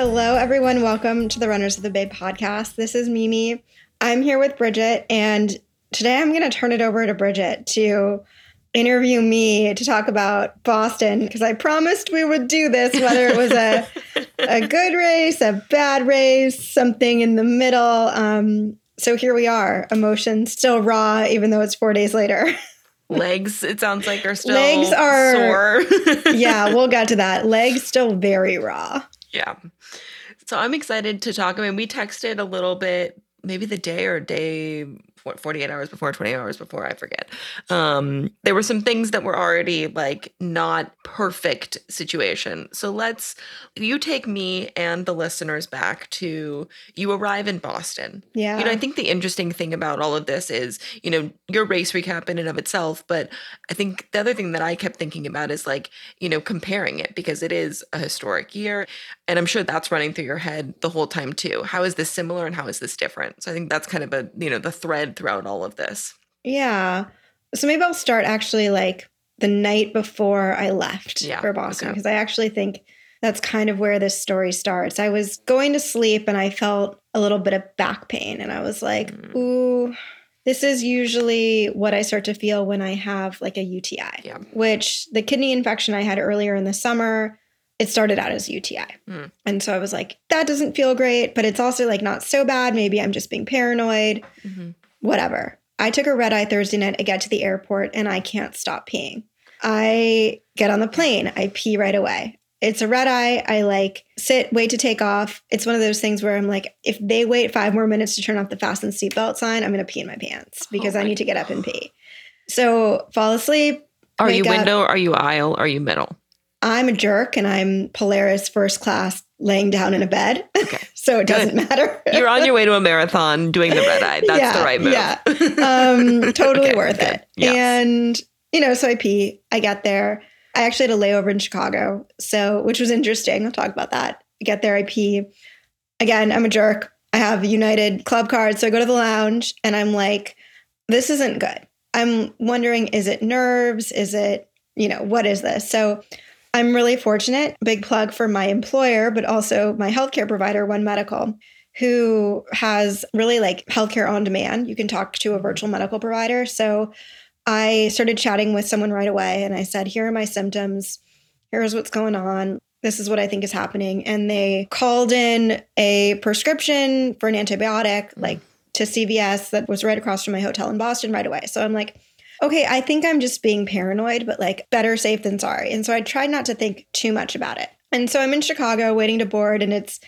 Hello, everyone. Welcome to the Runners of the Bay podcast. This is Mimi. I'm here with Bridget, and today I'm going to turn it over to Bridget to interview me to talk about Boston, because I promised we would do this, whether it was a good race, a bad race, something in the middle. So here we are. Emotions still raw, even though it's 4 days later. Legs, it sounds like, are still legs are sore. Yeah, we'll get to that. Legs still very raw. Yeah. So I'm excited to talk. I mean, we texted a little bit, maybe the day or day 48 hours before, 20 hours before, I forget. There were some things that were already like not perfect situation. So you take me and the listeners back to you arrive in Boston. Yeah. I think the interesting thing about all of this is, your race recap in and of itself. But I think the other thing that I kept thinking about is comparing it, because it is a historic year. And I'm sure that's running through your head the whole time too. How is this similar and how is this different? So I think that's kind of the thread throughout all of this. Yeah. So maybe I'll start actually the night before I left for Boston, because I actually think that's kind of where this story starts. I was going to sleep and I felt a little bit of back pain, and I was like, ooh, this is usually what I start to feel when I have a UTI, which the kidney infection I had earlier in the summer, it started out as UTI. And so I was like, that doesn't feel great, but it's also not so bad. Maybe I'm just being paranoid. Mm-hmm. Whatever. I took a red eye Thursday night. I get to the airport and I can't stop peeing. I get on the plane. I pee right away. It's a red eye. I sit, wait to take off. It's one of those things where I'm like, if they wait 5 more minutes to turn off the fasten seatbelt sign, I'm going to pee in my pants because I need to get up and pee. So fall asleep. Are you window? Up. Are you aisle? Are you middle? I'm a jerk and I'm Polaris first class laying down in a bed. Okay. So it doesn't matter. You're on your way to a marathon doing the red eye. That's the right move. Yeah. Totally okay, worth good. It. Yeah. And, so I pee. I get there. I actually had a layover in Chicago, which was interesting. I'll talk about that. I get there. I pee. Again, I'm a jerk. I have United club card. So I go to the lounge and I'm like, this isn't good. I'm wondering, is it nerves? Is it, what is this? So I'm really fortunate, big plug for my employer, but also my healthcare provider, One Medical, who has really healthcare on demand. You can talk to a virtual medical provider. So I started chatting with someone right away and I said, here are my symptoms. Here's what's going on. This is what I think is happening. And they called in a prescription for an antibiotic, to CVS that was right across from my hotel in Boston right away. So I'm like, okay, I think I'm just being paranoid, but better safe than sorry. And so I tried not to think too much about it. And so I'm in Chicago waiting to board, and it's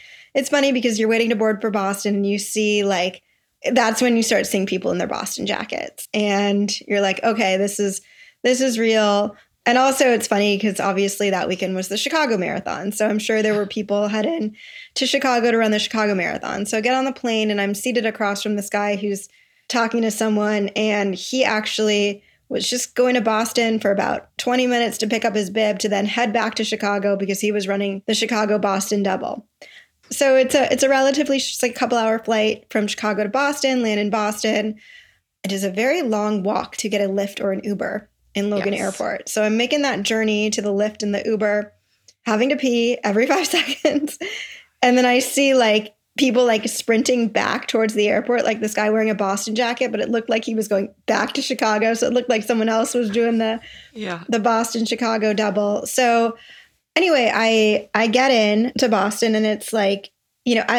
funny because you're waiting to board for Boston and you see that's when you start seeing people in their Boston jackets and you're like, okay, this is real. And also it's funny because obviously that weekend was the Chicago Marathon. So I'm sure there were people heading to Chicago to run the Chicago Marathon. So I get on the plane and I'm seated across from this guy who's talking to someone, and he actually was just going to Boston for about 20 minutes to pick up his bib to then head back to Chicago because he was running the Chicago-Boston double. So it's a relatively just couple-hour flight from Chicago to Boston, land in Boston. It is a very long walk to get a Lyft or an Uber in Logan Airport. So I'm making that journey to the Lyft and the Uber, having to pee every 5 seconds. And then I see people sprinting back towards the airport, this guy wearing a Boston jacket, but it looked like he was going back to Chicago. So it looked like someone else was doing the Boston-Chicago double. So anyway, I get in to Boston and it's I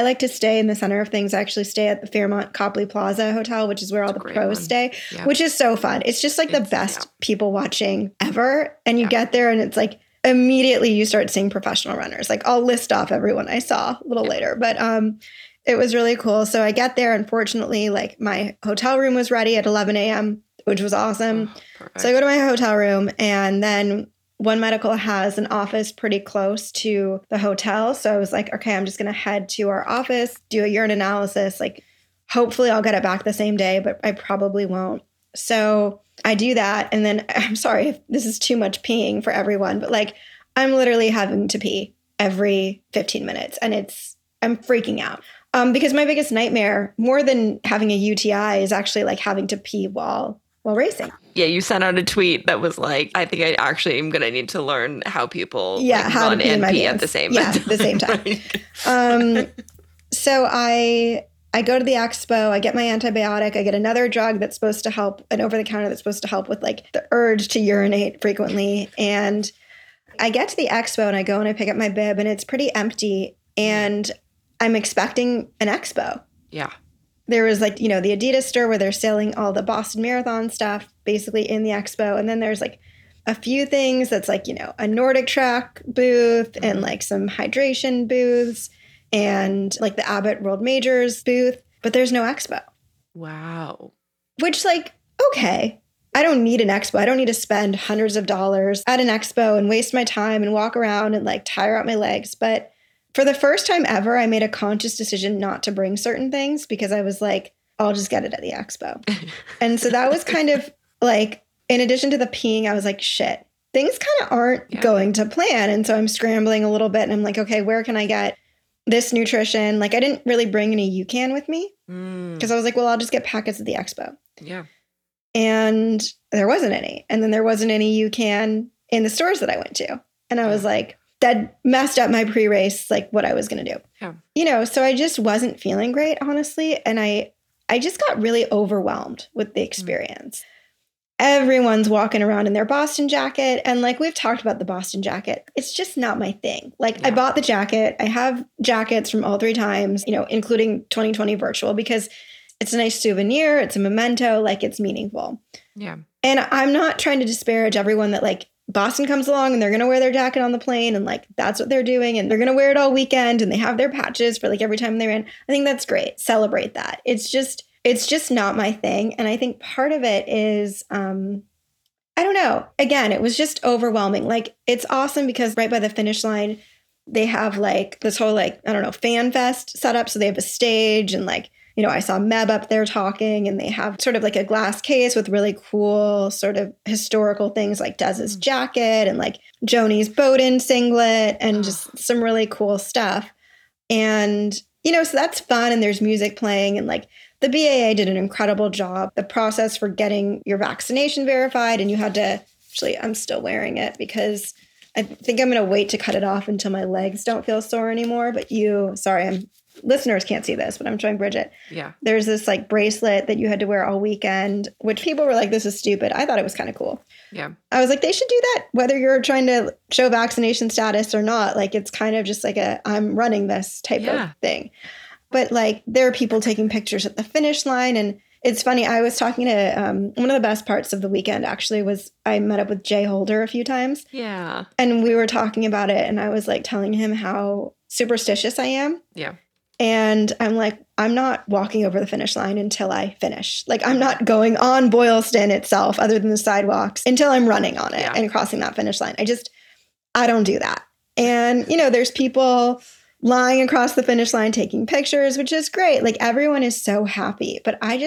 like to stay in the center of things. I actually stay at the Fairmont Copley Plaza Hotel, which is where all the pros stay, which is so fun. It's just the best people watching ever. And you get there and it's immediately you start seeing professional runners. I'll list off everyone I saw a little later, but it was really cool. So I get there. Unfortunately, my hotel room was ready at 11 a.m., which was awesome. Oh, so I go to my hotel room, and then One Medical has an office pretty close to the hotel. So I was like, okay, I'm just going to head to our office, do a urine analysis. Hopefully I'll get it back the same day, but I probably won't. So I do that. And then I'm sorry if this is too much peeing for everyone, but I'm literally having to pee every 15 minutes and I'm freaking out because my biggest nightmare more than having a UTI is actually having to pee while while racing. Yeah, you sent out a tweet that was like, I think I actually am going to need to learn how people how run and pee at the same time. Yeah, the same time. So I go to the expo, I get my antibiotic, I get another drug that's supposed to help, an over-the-counter that's supposed to help with like the urge to urinate frequently. And I get to the expo and I go and I pick up my bib and it's pretty empty and I'm expecting an expo. Yeah. There was like, you know, the Adidas store where they're selling all the Boston Marathon stuff basically in the expo. And then there's like a few things that's like, you know, a Nordic Track booth and like some hydration booths. And like the Abbott World Majors booth, but there's no expo. Wow. Which like, okay, I don't need an expo. I don't need to spend hundreds of dollars at an expo and waste my time and walk around and like tire out my legs. But for the first time ever, I made a conscious decision not to bring certain things because I was like, I'll just get it at the expo. And so that was kind of like, in addition to the peeing, I was like, shit, things kind of aren't going to plan. And so I'm scrambling a little bit and I'm like, okay, where can I get this nutrition? Like I didn't really bring any UCAN with me because I was like, well, I'll just get packets at the expo. Yeah. And there wasn't any. And then there wasn't any UCAN in the stores that I went to. And I was like, that messed up my pre-race, like what I was going to do. Yeah. You know, so I just wasn't feeling great, honestly. And I just got really overwhelmed with the experience. Everyone's walking around in their Boston jacket. And like we've talked about the Boston jacket, it's just not my thing. Like I bought the jacket. I have jackets from all three times, you know, including 2020 virtual because it's a nice souvenir. It's a memento. Like it's meaningful. Yeah. And I'm not trying to disparage everyone that like Boston comes along and they're going to wear their jacket on the plane. And like, that's what they're doing. And they're going to wear it all weekend. And they have their patches for like every time they ran. I think that's great. Celebrate that. It's just not my thing. And I think part of it is, I don't know. Again, it was just overwhelming. Like, it's awesome because right by the finish line, they have like this whole like, I don't know, fan fest set up. So they have a stage and like, you know, I saw Meb up there talking and they have sort of like a glass case with really cool sort of historical things like Dez's jacket and like Joni's Bowdoin singlet and just some really cool stuff. And, you know, so that's fun. And there's music playing and like, the BAA did an incredible job. The process for getting your vaccination verified and you had to, actually, I'm still wearing it because I think I'm going to wait to cut it off until my legs don't feel sore anymore. But listeners can't see this, but I'm showing Bridget. Yeah. There's this like bracelet that you had to wear all weekend, which people were like, this is stupid. I thought it was kind of cool. Yeah. I was like, they should do that whether you're trying to show vaccination status or not. Like, it's kind of just like I'm running this type of thing. But like there are people taking pictures at the finish line. And it's funny, I was talking to one of the best parts of the weekend actually was I met up with Jay Holder a few times. Yeah. And we were talking about it and I was like telling him how superstitious I am. Yeah. And I'm like, I'm not walking over the finish line until I finish. Like I'm not going on Boylston itself other than the sidewalks until I'm running on it and crossing that finish line. I don't do that. And, you know, there's people lying across the finish line, taking pictures, which is great. Like everyone is so happy, but I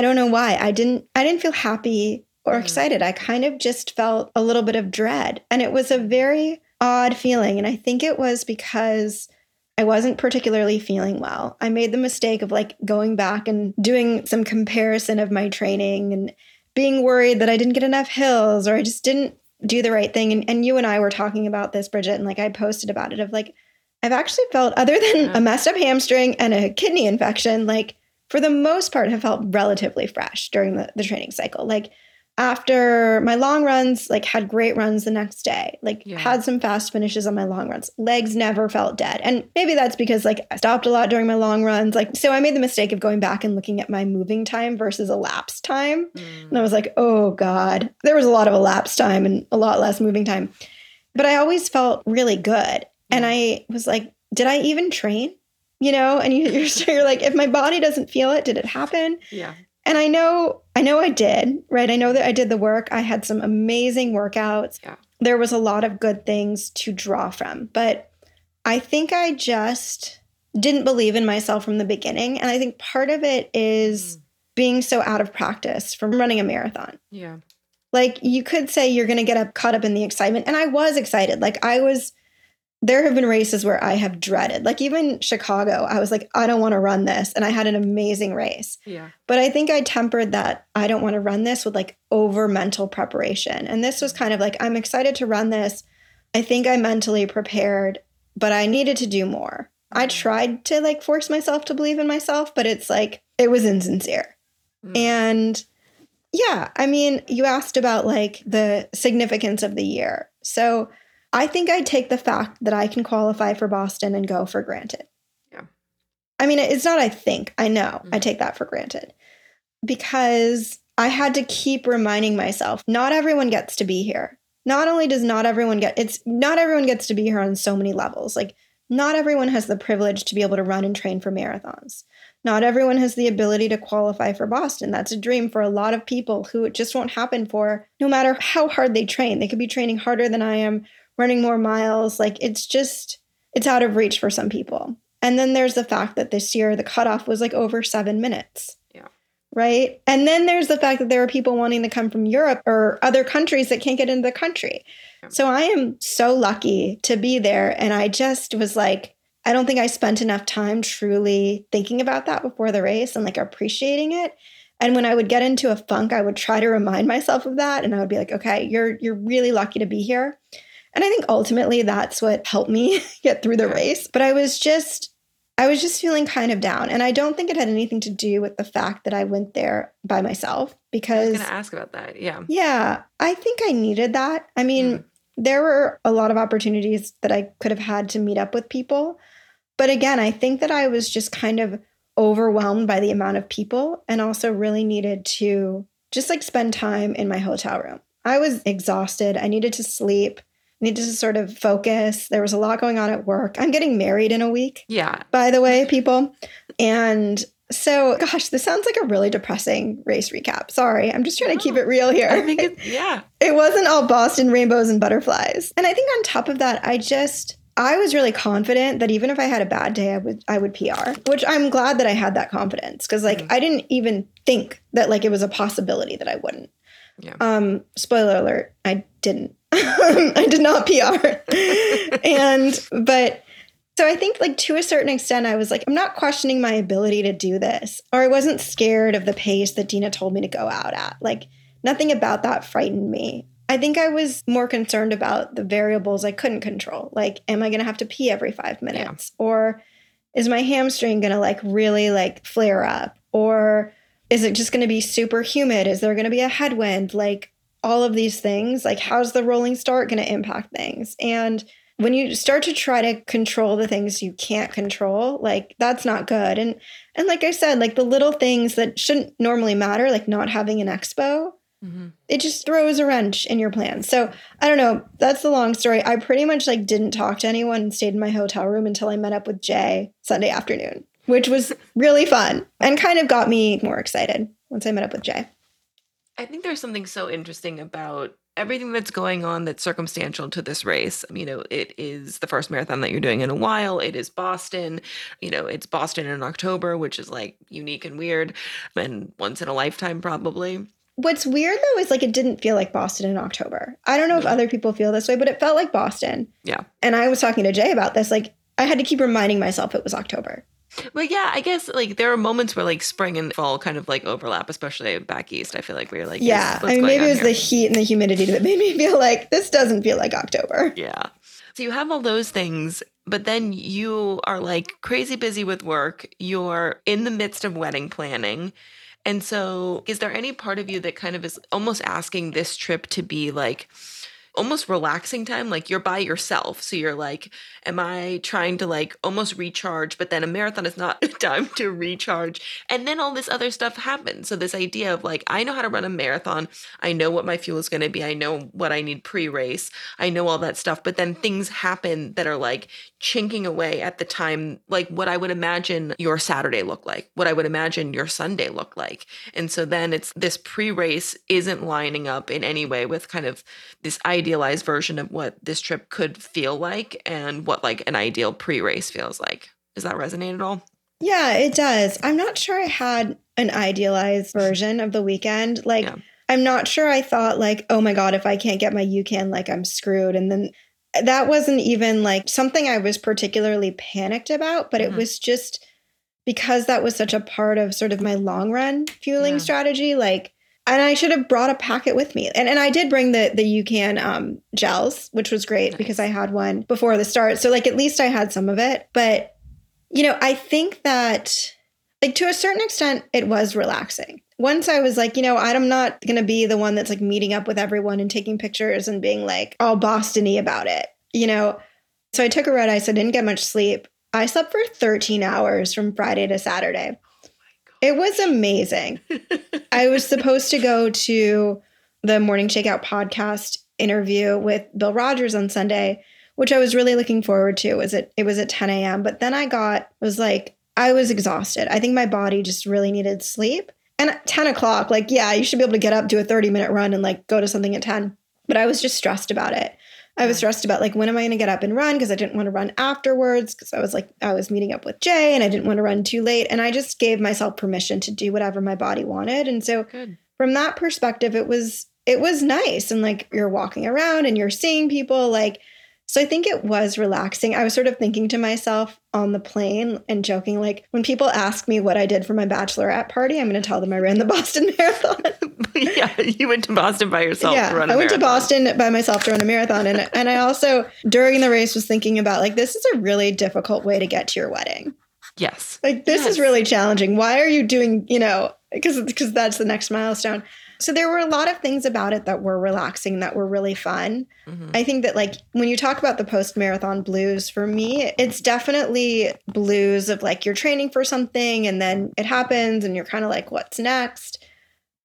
don't know why I didn't feel happy or excited. I kind of just felt a little bit of dread and it was a very odd feeling. And I think it was because I wasn't particularly feeling well. I made the mistake of like going back and doing some comparison of my training and being worried that I didn't get enough hills or I just didn't do the right thing. And you and I were talking about this, Bridget, and like I posted about it of like, I've actually felt, other than a messed up hamstring and a kidney infection, like for the most part have felt relatively fresh during the training cycle. Like after my long runs, like had great runs the next day, like had some fast finishes on my long runs. Legs never felt dead. And maybe that's because like I stopped a lot during my long runs. Like, so I made the mistake of going back and looking at my moving time versus elapsed time. And I was like, oh God, there was a lot of elapsed time and a lot less moving time. But I always felt really good. And I was like, did I even train? You know, and you're like, if my body doesn't feel it, did it happen? Yeah. And I know I did, right? I know that I did the work. I had some amazing workouts. Yeah. There was a lot of good things to draw from. But I think I just didn't believe in myself from the beginning. And I think part of it is being so out of practice from running a marathon. Yeah. Like you could say you're going to get caught up in the excitement. And I was excited. Like I was there have been races where I have dreaded, like even Chicago, I was like, I don't want to run this. And I had an amazing race. Yeah. But I think I tempered that I don't want to run this with like over mental preparation. And this was kind of like, I'm excited to run this. I think I mentally prepared, but I needed to do more. I tried to like force myself to believe in myself, but it's like, it was insincere. Mm. And yeah, I mean, you asked about like the significance of the year. So I think I take the fact that I can qualify for Boston and go for granted. Yeah. I mean, it's not, I think, I know. Mm. I take that for granted because I had to keep reminding myself, not everyone gets to be here. Not only does not everyone get, it's not everyone gets to be here on so many levels. Like not everyone has the privilege to be able to run and train for marathons. Not everyone has the ability to qualify for Boston. That's a dream for a lot of people who it just won't happen for, no matter how hard they train. They could be training harder than I am, running more miles. Like it's just, it's out of reach for some people. And then there's the fact that this year the cutoff was like over 7 minutes. Yeah. Right. And then there's the fact that there are people wanting to come from Europe or other countries that can't get into the country. Yeah. So I am so lucky to be there. And I just was like, I don't think I spent enough time truly thinking about that before the race and like appreciating it. And when I would get into a funk, I would try to remind myself of that. And I would be like, okay, you're really lucky to be here. And I think ultimately that's what helped me get through the race. But I was just feeling kind of down. And I don't think it had anything to do with the fact that I went there by myself because I was going to ask about that. Yeah. Yeah. I think I needed that. I mean, there were a lot of opportunities that I could have had to meet up with people. But again, I think that I was just kind of overwhelmed by the amount of people and also really needed to just like spend time in my hotel room. I was exhausted. I needed to sleep. Needed to sort of focus. There was a lot going on at work. I'm getting married in a week. Yeah. By the way, people. And so, gosh, this sounds like a really depressing race recap. Sorry. I'm just trying to keep it real here. I think it wasn't all Boston rainbows and butterflies. And I think on top of that, I was really confident that even if I had a bad day, I would PR, which I'm glad that I had that confidence because like I didn't even think that like it was a possibility that I wouldn't. Yeah. Spoiler alert, I didn't. I did not PR. So I think like to a certain extent, I was like, I'm not questioning my ability to do this, or I wasn't scared of the pace that Deena told me to go out at. Like nothing about that frightened me. I think I was more concerned about the variables I couldn't control. Like, am I going to have to pee every 5 minutes? Yeah. Or is my hamstring going to like really like flare up? Or is it just going to be super humid? Is there going to be a headwind? Like all of these things, like how's the rolling start going to impact things? And when you start to try to control the things you can't control, like that's not good. And like I said, like the little things that shouldn't normally matter, like not having an expo, it just throws a wrench in your plans. So I don't know. That's the long story. I pretty much like didn't talk to anyone and stayed in my hotel room until I met up with Jay Sunday afternoon, which was really fun and kind of got me more excited once I met up with Jay. I think there's something so interesting about everything that's going on that's circumstantial to this race. You know, it is the first marathon that you're doing in a while. It is Boston. You know, it's Boston in October, which is like unique and weird and once in a lifetime probably. What's weird, though, is like it didn't feel like Boston in October. I don't know if other people feel this way, but it felt like Boston. Yeah. And I was talking to Jay about this. Like I had to keep reminding myself it was October. Well, yeah, I guess like there are moments where like spring and fall kind of like overlap, especially back east. I feel like we're like, yeah, I mean, maybe it was the heat and the humidity that made me feel like this doesn't feel like October. Yeah. So you have all those things, but then you are like crazy busy with work. You're in the midst of wedding planning. And so is there any part of you that kind of is almost asking this trip to be like almost relaxing time, like you're by yourself. So you're like, am I trying to like almost recharge, but then a marathon is not time to recharge. And then all this other stuff happens. So this idea of like, I know how to run a marathon. I know what my fuel is going to be. I know what I need pre-race. I know all that stuff. But then things happen that are like chinking away at the time, like what I would imagine your Saturday looked like, what I would imagine your Sunday looked like. And so then it's this pre-race isn't lining up in any way with kind of this idealized version of what this trip could feel like and what like an ideal pre-race feels like. Does that resonate at all? Yeah, it does. I'm not sure I had an idealized version of the weekend. Like, yeah. I'm not sure I thought like, oh my God, if I can't get my UCAN, like I'm screwed. And then that wasn't even like something I was particularly panicked about, but it was just because that was such a part of sort of my long run fueling strategy. Like, and I should have brought a packet with me. And I did bring the UCAN gels, which was great because I had one before the start. So like, at least I had some of it. But, you know, I think that like to a certain extent, it was relaxing. Once I was like, you know, I'm not going to be the one that's like meeting up with everyone and taking pictures and being like all Boston-y about it, you know? So I took a red eye, so I didn't get much sleep. I slept for 13 hours from Friday to Saturday. It was amazing. I was supposed to go to the Morning Shakeout podcast interview with Bill Rogers on Sunday, which I was really looking forward to. It was at 10 a.m. But then I was exhausted. I think my body just really needed sleep. And at 10 o'clock, like, yeah, you should be able to get up, do a 30-minute run and like go to something at 10. But I was just stressed about it. I was stressed about like, when am I going to get up and run? Because I didn't want to run afterwards because I was like, I was meeting up with Jay and I didn't want to run too late. And I just gave myself permission to do whatever my body wanted. And so from that perspective, it was nice. And like, you're walking around and you're seeing people like, so I think it was relaxing. I was sort of thinking to myself on the plane and joking, like, when people ask me what I did for my bachelorette party, I'm going to tell them I ran the Boston Marathon. Yeah, you went to Boston by yourself to run a marathon. Yeah, I went to Boston by myself to run a marathon. And I also, during the race, was thinking about, like, this is a really difficult way to get to your wedding. Yes. Like, this is really challenging. Why are you doing, you know, because that's the next milestone. So there were a lot of things about it that were relaxing, that were really fun. Mm-hmm. I think that like when you talk about the post-marathon blues, for me, it's definitely blues of like you're training for something and then it happens and you're kind of like, what's next?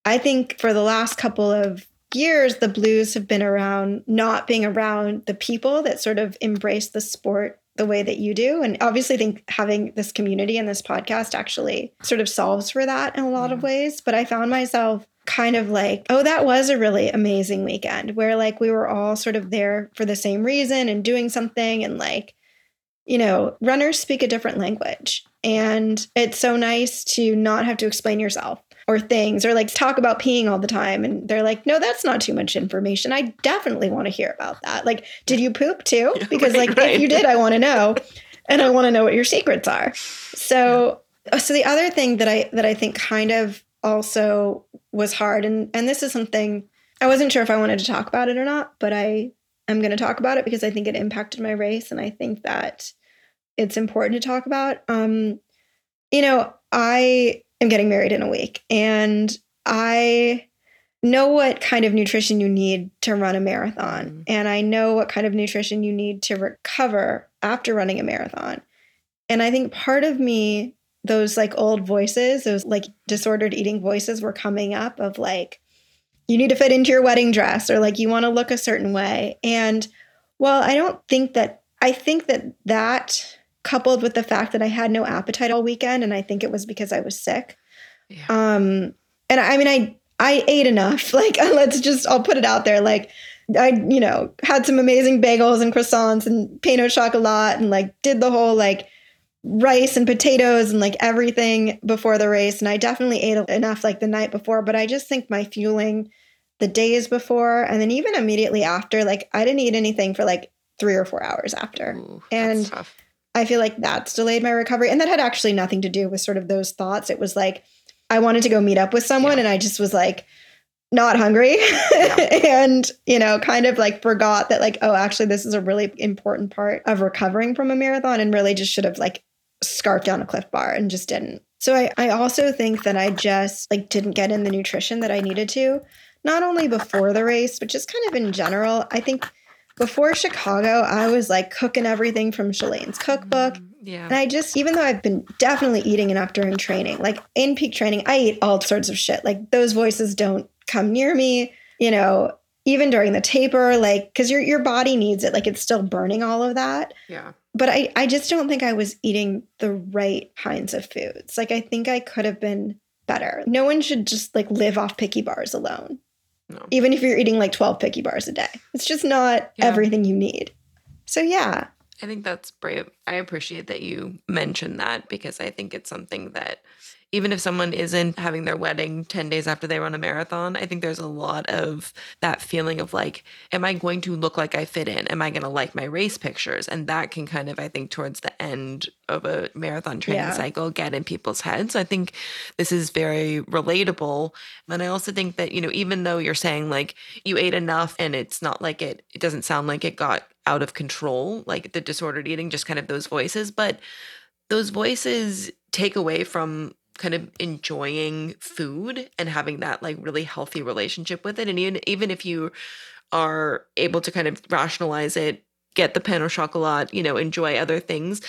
I think for the last couple of years, the blues have been around not being around the people that sort of embrace the sport the way that you do. And obviously I think having this community and this podcast actually sort of solves for that in a lot of ways. But I found myself kind of like, oh, that was a really amazing weekend where like we were all sort of there for the same reason and doing something. And like, you know, runners speak a different language and it's so nice to not have to explain yourself or things or like talk about peeing all the time. And they're like, no, that's not too much information. I definitely want to hear about that. Like, did you poop too? Because if you did, I want to know. And I want to know what your secrets are. So the other thing that I think kind of also was hard. And this is something I wasn't sure if I wanted to talk about it or not, but I am going to talk about it because I think it impacted my race. And I think that it's important to talk about. You know, I am getting married in a week and I know what kind of nutrition you need to run a marathon. Mm-hmm. And I know what kind of nutrition you need to recover after running a marathon. And I think part of me, those like old voices, those like disordered eating voices were coming up of like, you need to fit into your wedding dress or like you want to look a certain way. And well, I think that coupled with the fact that I had no appetite all weekend, and I think it was because I was sick. Yeah. And I mean, I ate enough. Like, I'll put it out there. Like I had some amazing bagels and croissants and pain au chocolat and like did the whole like rice and potatoes and like everything before the race. And I definitely ate enough like the night before, but I just think my fueling the days before and then even immediately after, like I didn't eat anything for like 3 or 4 hours after. Ooh, and I feel like that's delayed my recovery. And that had actually nothing to do with sort of those thoughts. It was like, I wanted to go meet up with someone and I just was like, not hungry and, you know, kind of like forgot that like, oh, actually this is a really important part of recovering from a marathon and really just should have like scarfed down a Cliff Bar and just didn't. So I also think that I just like didn't get in the nutrition that I needed to, not only before the race, but just kind of in general. I think before Chicago, I was like cooking everything from Shalane's cookbook. Yeah. And I just, even though I've been definitely eating enough during training, like in peak training, I eat all sorts of shit. Like those voices don't come near me, you know, even during the taper, like, cause your body needs it. Like it's still burning all of that. Yeah. But I just don't think I was eating the right kinds of foods. Like, I think I could have been better. No one should just like live off picky bars alone. No. Even if you're eating like 12 picky bars a day, it's just not everything you need. So yeah. I think that's brave. I appreciate that you mentioned that because I think it's something that even if someone isn't having their wedding 10 days after they run a marathon, I think there's a lot of that feeling of like, am I going to look like I fit in? Am I going to like my race pictures? And that can kind of, I think, towards the end of a marathon training cycle, get in people's heads. I think this is very relatable. And I also think that, you know, even though you're saying like you ate enough and it's not like it doesn't sound like it got out of control, like the disordered eating, just kind of those voices, but those voices take away from kind of enjoying food and having that like really healthy relationship with it. And even if you are able to kind of rationalize it, get the pain au chocolat, you know, enjoy other things,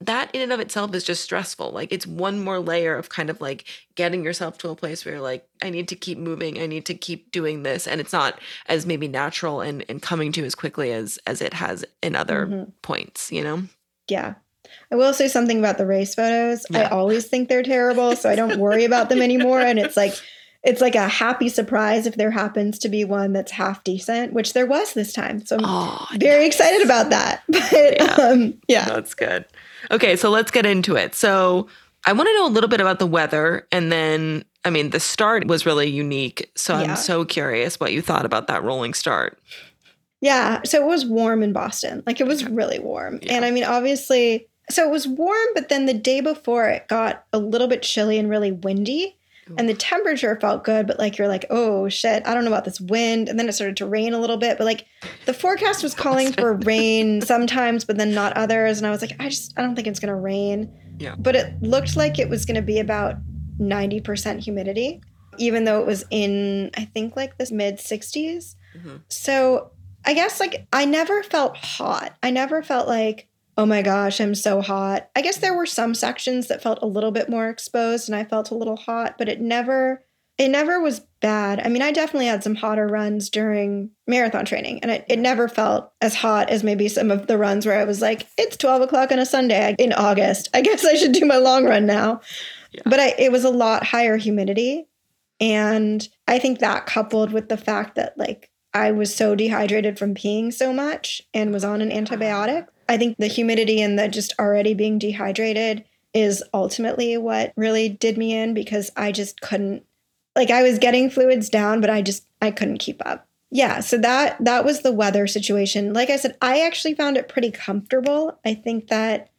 that in and of itself is just stressful. Like it's one more layer of kind of like getting yourself to a place where you're like, I need to keep moving. I need to keep doing this. And it's not as maybe natural and coming to as quickly as it has in other points, you know? Yeah. I will say something about the race photos. Yeah. I always think they're terrible, so I don't worry about them anymore. And it's like a happy surprise if there happens to be one that's half decent, which there was this time. So I'm very excited about that. But yeah, that's good. Okay, so let's get into it. So I want to know a little bit about the weather. And then, I mean, the start was really unique. So I'm so curious what you thought about that rolling start. Yeah, so it was warm in Boston. Like it was really warm. Yeah. And I mean, obviously, so it was warm, but then the day before it got a little bit chilly and really windy. Ooh. And the temperature felt good, but like you're like, oh shit, I don't know about this wind. And then it started to rain a little bit, but like the forecast was calling for rain sometimes, but then not others. And I was like, I don't think it's going to rain. Yeah. But it looked like it was going to be about 90% humidity, even though it was in, I think, like the mid 60s. Mm-hmm. So I guess like I never felt hot. I never felt like, oh my gosh, I'm so hot. I guess there were some sections that felt a little bit more exposed and I felt a little hot, but it never was bad. I mean, I definitely had some hotter runs during marathon training and it never felt as hot as maybe some of the runs where I was like, it's 12 o'clock on a Sunday in August. I guess I should do my long run now. Yeah. But it was a lot higher humidity. And I think that coupled with the fact that like I was so dehydrated from peeing so much and was on an antibiotic, I think the humidity and the just already being dehydrated is ultimately what really did me in, because I just couldn't, like I was getting fluids down, but I couldn't keep up. Yeah. So that was the weather situation. Like I said, I actually found it pretty comfortable. I think that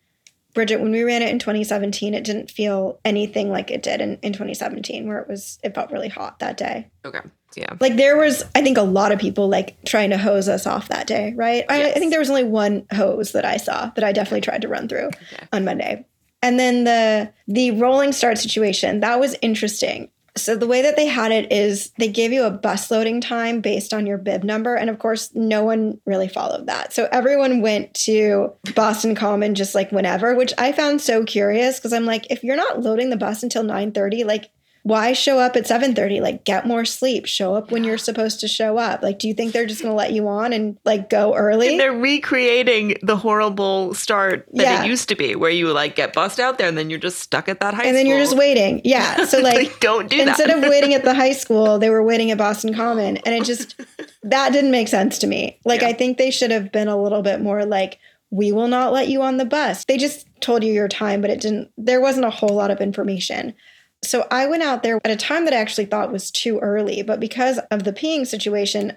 Bridget, when we ran it in 2017, it didn't feel anything like it did in 2017 where it felt really hot that day. Okay. Yeah. Like there was, I think, a lot of people like trying to hose us off that day, right? Yes. I think there was only one hose that I saw that I definitely tried to run through on Monday. And then the rolling start situation, that was interesting. So the way that they had it is they gave you a bus loading time based on your bib number. And of course, no one really followed that. So everyone went to Boston Common just like whenever, which I found so curious because I'm like, if you're not loading the bus until 9:30, like why show up at 7:30? Like get more sleep, show up when you're supposed to show up. Like, do you think they're just going to let you on and like go early? And they're recreating the horrible start that it used to be where you like get bussed out there and then you're just stuck at that high school. And then you're just waiting. Yeah. So like don't do that. Instead of waiting at the high school, they were waiting at Boston Common. And it just, that didn't make sense to me. Like, I think they should have been a little bit more like, we will not let you on the bus. They just told you your time, but there wasn't a whole lot of information. So I went out there at a time that I actually thought was too early, but because of the peeing situation,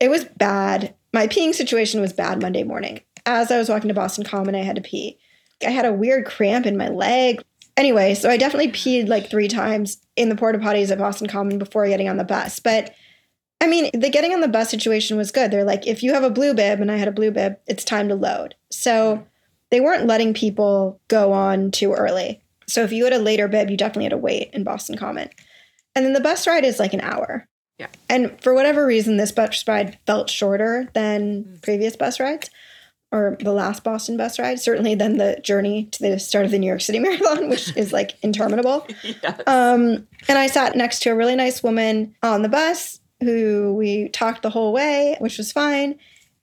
it was bad. My peeing situation was bad Monday morning. As I was walking to Boston Common, I had to pee. I had a weird cramp in my leg. Anyway, so I definitely peed like 3 times in the porta potties at Boston Common before getting on the bus. But I mean, the getting on the bus situation was good. They're like, if you have a blue bib, and I had a blue bib, it's time to load. So they weren't letting people go on too early. So if you had a later bib, you definitely had to wait in Boston Common. And then the bus ride is like an hour. Yeah. And for whatever reason, this bus ride felt shorter than previous bus rides or the last Boston bus ride, certainly than the journey to the start of the New York City Marathon, which is like interminable. Yes. And I sat next to a really nice woman on the bus who we talked the whole way, which was fine.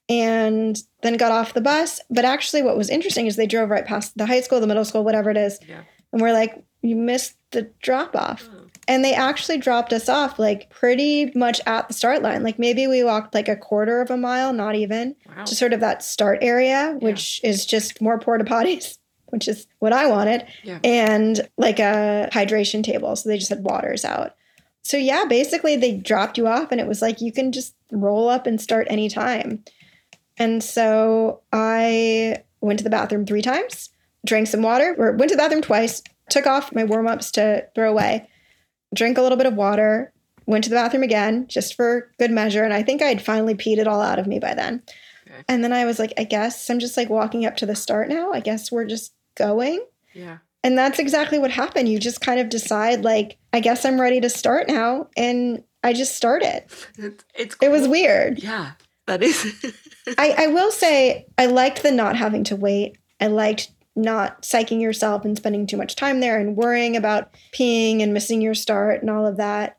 And then got off the bus. But actually what was interesting is they drove right past the high school, the middle school, whatever it is. Yeah. And we're like, you missed the drop off. And they actually dropped us off like pretty much at the start line. Like maybe we walked like a quarter of a mile, not even, to sort of that start area, which is just more porta potties which is what I wanted, and like a hydration table. So they just had waters out. So yeah, basically they dropped you off and it was like, you can just roll up and start anytime. And so I went to the bathroom 3 times, drank some water, or went to the bathroom twice, took off my warm-ups to throw away, drank a little bit of water, went to the bathroom again just for good measure. And I think I'd finally peed it all out of me by then. Okay. And then I was like, I guess I'm just like walking up to the start now. I guess we're just going. Yeah. And that's exactly what happened. You just kind of decide like, I guess I'm ready to start now. And I just started. It was weird. Yeah, that is. I will say I liked the not having to wait. I liked not psyching yourself and spending too much time there and worrying about peeing and missing your start and all of that.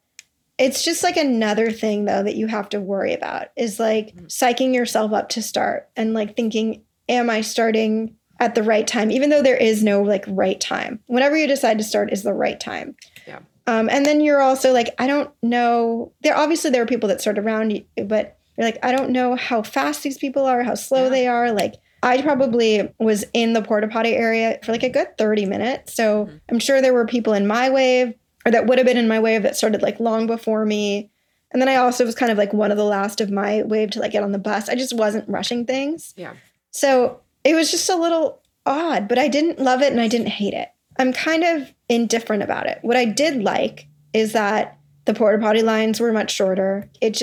It's just like another thing, though, that you have to worry about is like psyching yourself up to start and like thinking, am I starting at the right time? Even though there is no like right time. Whenever you decide to start is the right time. Yeah. And then you're also like, I don't know. There are people that start around you, but you're like, I don't know how fast these people are, how slow they are. Like I probably was in the porta potty area for like a good 30 minutes. So I'm sure there were people in my wave, or that would have been in my wave that started like long before me. And then I also was kind of like one of the last of my wave to like get on the bus. I just wasn't rushing things. Yeah. So it was just a little odd, but I didn't love it and I didn't hate it. I'm kind of indifferent about it. What I did like is that the porta potty lines were much shorter. It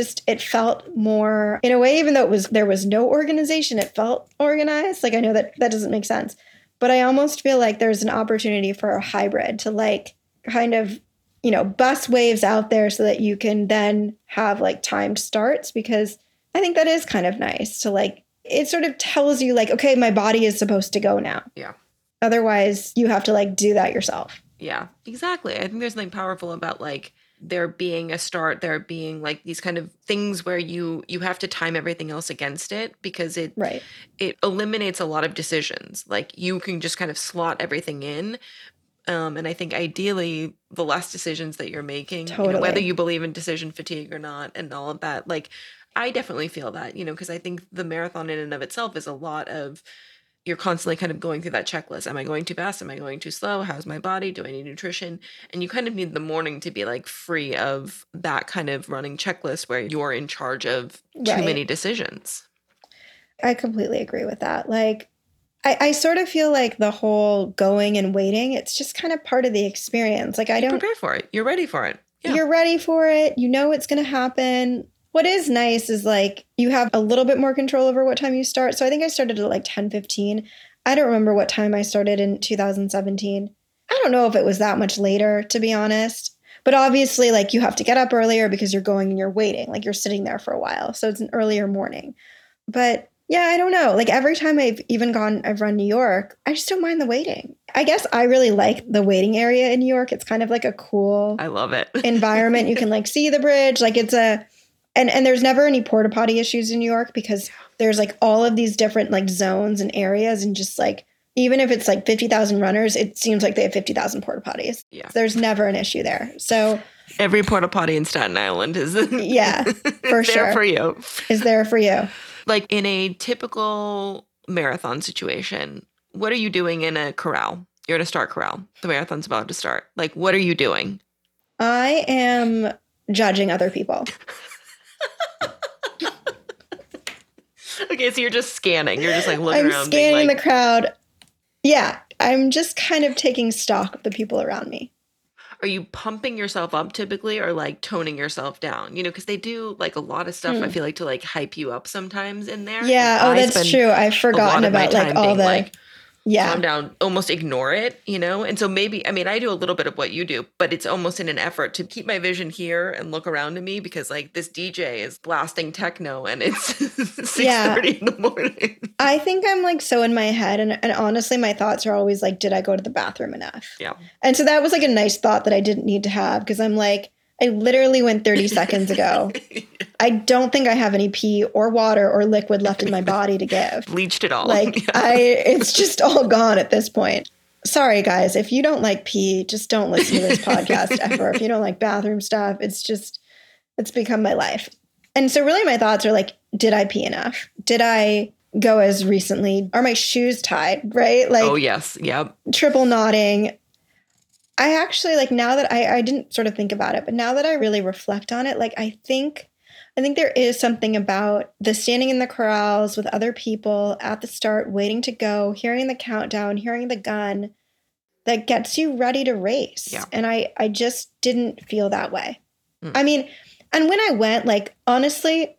felt more, in a way, even though there was no organization, it felt organized. Like I know that doesn't make sense, but I almost feel like there's an opportunity for a hybrid to like kind of, you know, bus waves out there so that you can then have like timed starts, because I think that is kind of nice to like, it sort of tells you like, okay, my body is supposed to go now. Yeah. Otherwise you have to like do that yourself. Yeah, exactly. I think there's something powerful about like there being a start, there being like these kind of things where you have to time everything else against it, because it eliminates a lot of decisions. Like you can just kind of slot everything in. And I think ideally the less decisions that you're making, you know, whether you believe in decision fatigue or not and all of that, like I definitely feel that, you know, because I think the marathon in and of itself is a lot of, you're constantly kind of going through that checklist. Am I going too fast? Am I going too slow? How's my body? Do I need nutrition? And you kind of need the morning to be like free of that kind of running checklist where you're in charge of too many decisions. I completely agree with that. Like I sort of feel like the whole going and waiting, it's just kind of part of the experience. Like you prepare for it. You're ready for it. Yeah. You're ready for it. You know it's going to happen. What is nice is like you have a little bit more control over what time you start. So I think I started at like 10:15. I don't remember what time I started in 2017. I don't know if it was that much later, to be honest. But obviously like you have to get up earlier because you're going and you're waiting. Like you're sitting there for a while. So it's an earlier morning. But yeah, I don't know. Like every time I've run New York, I just don't mind the waiting. I guess I really like the waiting area in New York. It's kind of like a cool, I love it, environment. You can like see the bridge. Like it's and there's never any porta potty issues in New York because there's like all of these different like zones and areas, and just like even if it's like 50,000 runners, it seems like they have 50,000 porta potties. Yeah. There's never an issue there. So every porta potty in Staten Island is for sure there for you. Is there for you. Like in a typical marathon situation, what are you doing in a corral? You're in a start corral. The marathon's about to start. Like, what are you doing? I am judging other people. Okay, so you're just scanning. You're just like looking around. I'm scanning the crowd. Yeah, I'm just kind of taking stock of the people around me. Are you pumping yourself up typically, or like toning yourself down? You know, because they do like a lot of stuff, I feel like, to like hype you up sometimes in there. Yeah. And that's true. I've forgotten about like all the, calm down, almost ignore it, you know? And so maybe, I mean, I do a little bit of what you do, but it's almost in an effort to keep my vision here and look around at me, because like this DJ is blasting techno and it's 6:30 in the morning. I think I'm like so in my head, and honestly, my thoughts are always like, did I go to the bathroom enough? Yeah. And so that was like a nice thought that I didn't need to have, because I'm like, I literally went 30 seconds ago. I don't think I have any pee or water or liquid left in my body to give. Bleached it all. Like it's just all gone at this point. Sorry, guys. If you don't like pee, just don't listen to this podcast ever. If you don't like bathroom stuff, it's become my life. And so really my thoughts are like, did I pee enough? Did I go as recently. Are my shoes tied, right? Like, oh, yes. Yep. Triple knotting. I actually, like, now that I didn't sort of think about it, but now that I really reflect on it, like, I think there is something about the standing in the corrals with other people at the start, waiting to go, hearing the countdown, hearing the gun that gets you ready to race. Yeah. And I just didn't feel that way. Mm. I mean, and when I went, like, honestly,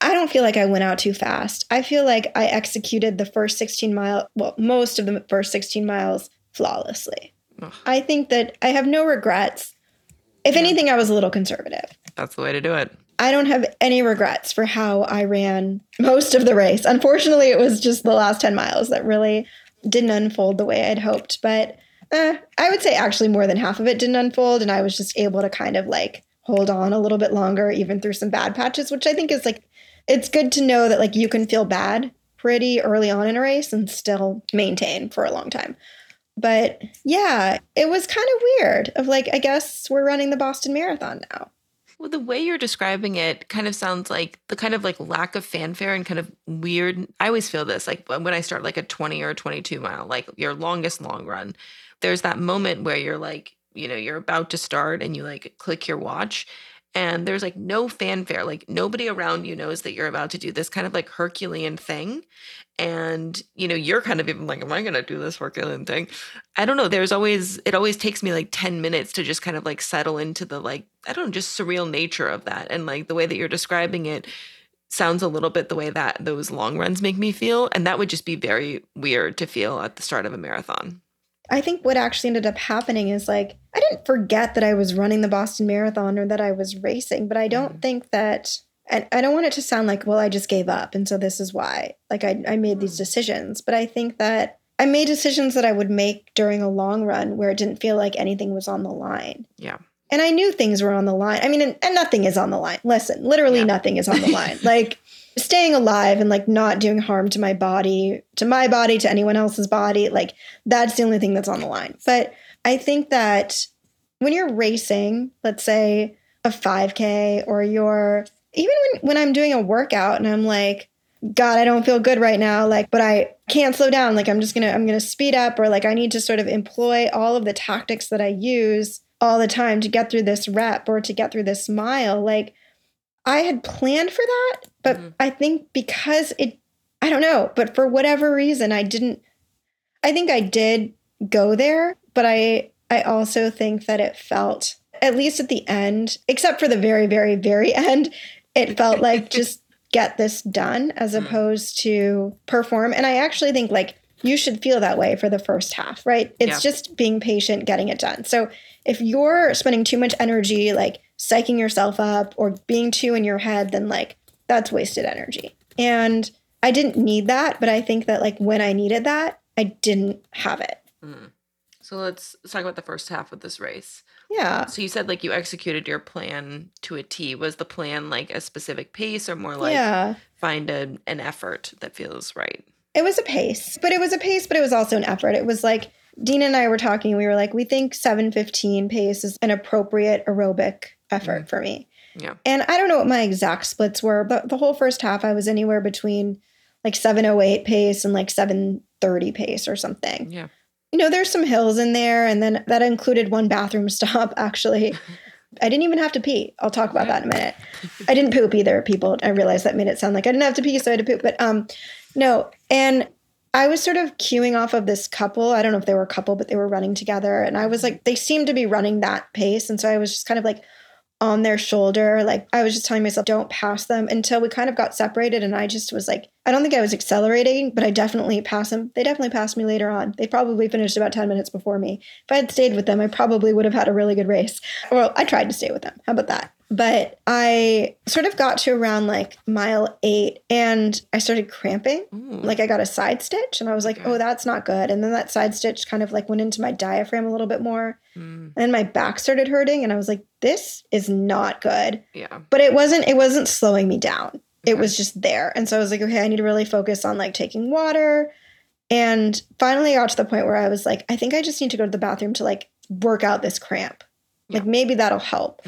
I don't feel like I went out too fast. I feel like I executed the first 16 mile, well, most of the first 16 miles flawlessly. Ugh. I think that I have no regrets. If anything, I was a little conservative. That's the way to do it. I don't have any regrets for how I ran most of the race. Unfortunately, it was just the last 10 miles that really didn't unfold the way I'd hoped. But I would say actually more than half of it didn't unfold. And I was just able to kind of like hold on a little bit longer, even through some bad patches, which I think is like, it's good to know that like you can feel bad pretty early on in a race and still maintain for a long time. But yeah, it was kind of weird of like, I guess we're running the Boston Marathon now. Well, the way you're describing it kind of sounds like the kind of like lack of fanfare and kind of weird. I always feel this like when I start like a 20 or a 22 mile, like your longest long run, there's that moment where you're like, you know, you're about to start and you like click your watch and there's like no fanfare, like nobody around you knows that you're about to do this kind of like Herculean thing. And, you know, you're kind of even like, am I going to do this Herculean thing? I don't know. It always takes me like 10 minutes to just kind of like settle into the like, I don't know, just surreal nature of that. And like the way that you're describing it sounds a little bit the way that those long runs make me feel. And that would just be very weird to feel at the start of a marathon. I think what actually ended up happening is like, I didn't forget that I was running the Boston Marathon or that I was racing, but I don't think that... And I don't want it to sound like, well, I just gave up. And so this is why, like, I made these decisions. But I think that I made decisions that I would make during a long run where it didn't feel like anything was on the line. Yeah. And I knew things were on the line. I mean, and nothing is on the line. Listen, literally nothing is on the line. Like staying alive and like not doing harm to my body, to anyone else's body. Like that's the only thing that's on the line. But I think that when you're racing, let's say a 5K or you're... Even when I'm doing a workout and I'm like, God, I don't feel good right now. Like, but I can't slow down. Like, I'm going to speed up or like, I need to sort of employ all of the tactics that I use all the time to get through this rep or to get through this mile. Like I had planned for that, but I think because I don't know, but for whatever reason, I think I did go there, but I also think that it felt, at least at the end, except for the very, very, very end, it felt like just get this done as opposed to perform. And I actually think like you should feel that way for the first half, right? It's just being patient, getting it done. So if you're spending too much energy, like psyching yourself up or being too in your head, then like that's wasted energy. And I didn't need that. But I think that like when I needed that, I didn't have it. Mm. So let's talk about the first half of this race. Yeah. So you said like you executed your plan to a T. Was the plan like a specific pace or more like find an effort that feels right? It was a pace, but it was also an effort. It was like Deena and I were talking. We were like, we think 7:15 pace is an appropriate aerobic effort for me. Yeah. And I don't know what my exact splits were, but the whole first half I was anywhere between like 7:08 pace and like 7:30 pace or something. Yeah. You know, there's some hills in there, and then that included one bathroom stop, actually. I didn't even have to pee. I'll talk about that in a minute. I didn't poop either, people. I realized that made it sound like I didn't have to pee, so I had to poop. But no, and I was sort of queuing off of this couple. I don't know if they were a couple, but they were running together. And I was like, they seemed to be running that pace. And so I was just kind of like on their shoulder. Like I was just telling myself, don't pass them until we kind of got separated. And I just was like, I don't think I was accelerating, but I definitely passed them. They definitely passed me later on. They probably finished about 10 minutes before me. If I had stayed with them, I probably would have had a really good race. Well, I tried to stay with them. How about that? But I sort of got to around like mile 8 and I started cramping. Like I got a side stitch and I was like, oh, that's not good. And then that side stitch kind of like went into my diaphragm a little bit more. And then my back started hurting and I was like, this is not good. Yeah. But it wasn't slowing me down. It was just there. And so I was like, okay, I need to really focus on like taking water. And finally I got to the point where I was like, I think I just need to go to the bathroom to like work out this cramp. Yeah. Like maybe that'll help.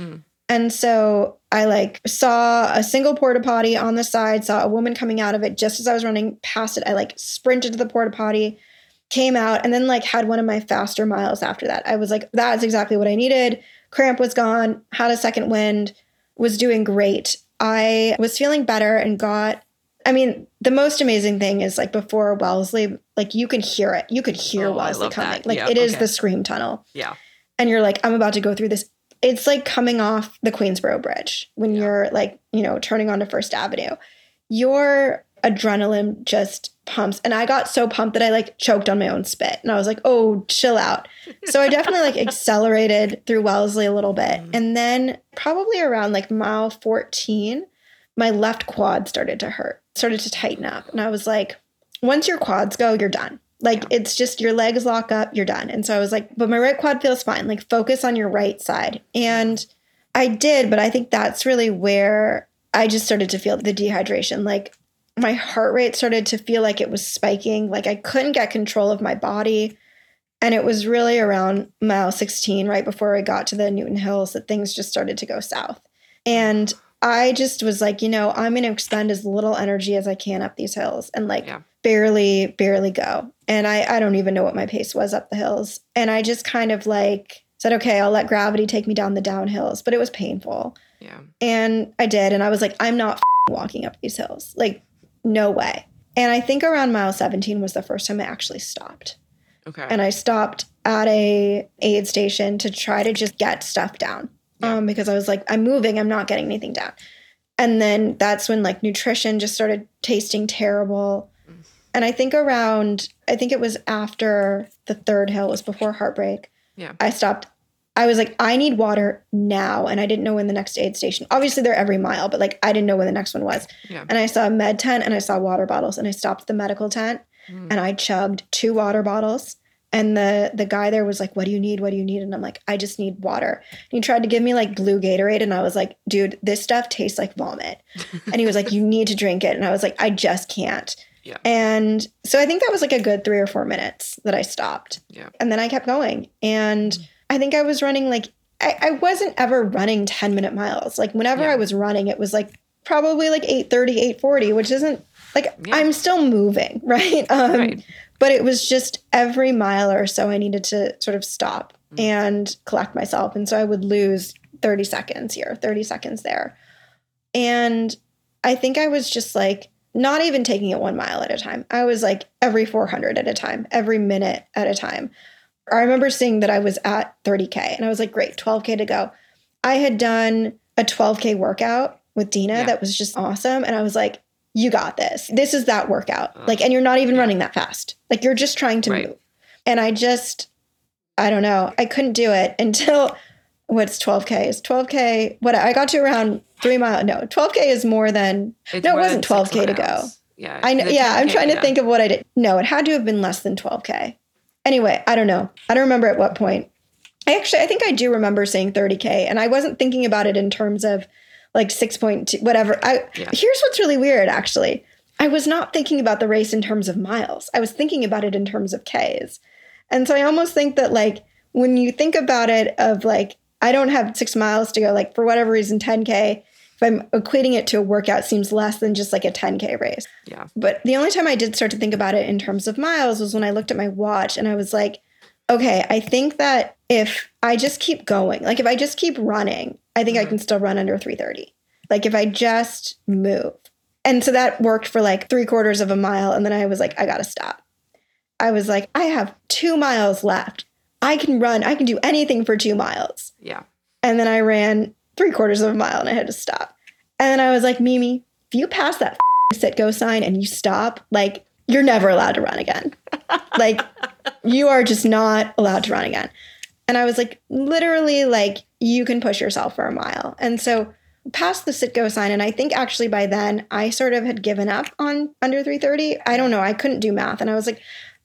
And so I like saw a single porta potty on the side, saw a woman coming out of it. Just as I was running past it, I like sprinted to the porta potty, came out, and then like had one of my faster miles after that. I was like, that's exactly what I needed. Cramp was gone, had a second wind, was doing great. I was feeling better and got, I mean, the most amazing thing is like before Wellesley, like you can hear it. You could hear Wellesley coming. That. Like yeah, it is the scream tunnel. Yeah. And you're like, I'm about to go through this. It's like coming off the Queensboro Bridge when you're like, you know, turning onto First Avenue. Your adrenaline just pumps. And I got so pumped that I like choked on my own spit. And I was like, oh, chill out. So I definitely like accelerated through Wellesley a little bit. And then probably around like mile 14, my left quad started to hurt, started to tighten up. And I was like, once your quads go, you're done. Like, it's just your legs lock up, you're done. And so I was like, but my right quad feels fine. Like, focus on your right side. And I did, but I think that's really where I just started to feel the dehydration. Like, my heart rate started to feel like it was spiking. Like, I couldn't get control of my body. And it was really around mile 16, right before I got to the Newton Hills, that things just started to go south. And I just was like, you know, I'm going to expend as little energy as I can up these hills and like barely go. And I don't even know what my pace was up the hills. And I just kind of like said, okay, I'll let gravity take me down the downhills. But it was painful. Yeah. And I did. And I was like, I'm not walking up these hills. Like, no way. And I think around mile 17 was the first time I actually stopped. Okay. And I stopped at a aid station to try to just get stuff down. Because I was like, I'm moving, I'm not getting anything down. And then that's when like nutrition just started tasting terrible. And I think around, I think it was after the third hill, it was before Heartbreak. Yeah. I stopped. I was like, I need water now. And I didn't know when the next aid station, obviously they're every mile, but like, I didn't know when the next one was. Yeah. And I saw a med tent and I saw water bottles and I stopped at the medical tent and I chugged 2 water bottles. And the guy there was like, what do you need? What do you need? And I'm like, I just need water. And he tried to give me like blue Gatorade. And I was like, dude, this stuff tastes like vomit. And he was like, you need to drink it. And I was like, I just can't. Yeah. And so I think that was like a good 3 or 4 minutes that I stopped. Yeah. And then I kept going. And I think I was running like, I wasn't ever running 10-minute miles. Like whenever I was running, it was like probably like 8:30, 8:40, which isn't like, I'm still moving, right? But it was just every mile or so I needed to sort of stop and collect myself. And so I would lose 30 seconds here, 30 seconds there. And I think I was just like not even taking it 1 mile at a time. I was like every 400 at a time, every minute at a time. I remember seeing that I was at 30K and I was like, great, 12K to go. I had done a 12K workout with Deena that was just awesome. And I was like, you got this. This is that workout. Like, and you're not even running that fast. Like, you're just trying to move. And I don't know. I couldn't do it until, what's 12K? Is 12K, what I got to around 3 miles. No, 12K is more than, it's no, it wasn't 12K to go. Yeah. I know. Yeah. I'm trying to think of what I did. No, it had to have been less than 12K. Anyway, I don't know. I don't remember at what point. I think I do remember saying 30K, and I wasn't thinking about it in terms of like 6.2, whatever. Here's what's really weird, actually. I was not thinking about the race in terms of miles. I was thinking about it in terms of Ks. And so I almost think that like, when you think about it of like, I don't have 6 miles to go, like for whatever reason, 10K, if I'm equating it to a workout, seems less than just like a 10K race. Yeah. But the only time I did start to think about it in terms of miles was when I looked at my watch and I was like, okay, I think that if I just keep going, like if I just keep running, I think I can still run under 3:30. Like if I just move. And so that worked for like 3/4 of a mile. And then I was like, I got to stop. I was like, I have 2 miles left. I can run. I can do anything for 2 miles. Yeah. And then I ran 3/4 of a mile and I had to stop. And then I was like, Mimi, if you pass that sit-go sign and you stop, like you're never allowed to run again. Like you are just not allowed to run again. And I was like, literally, like, you can push yourself for a mile. And so past the sit-go sign, and I think actually by then I sort of had given up on under 3:30. I don't know. I couldn't do math. And I was like,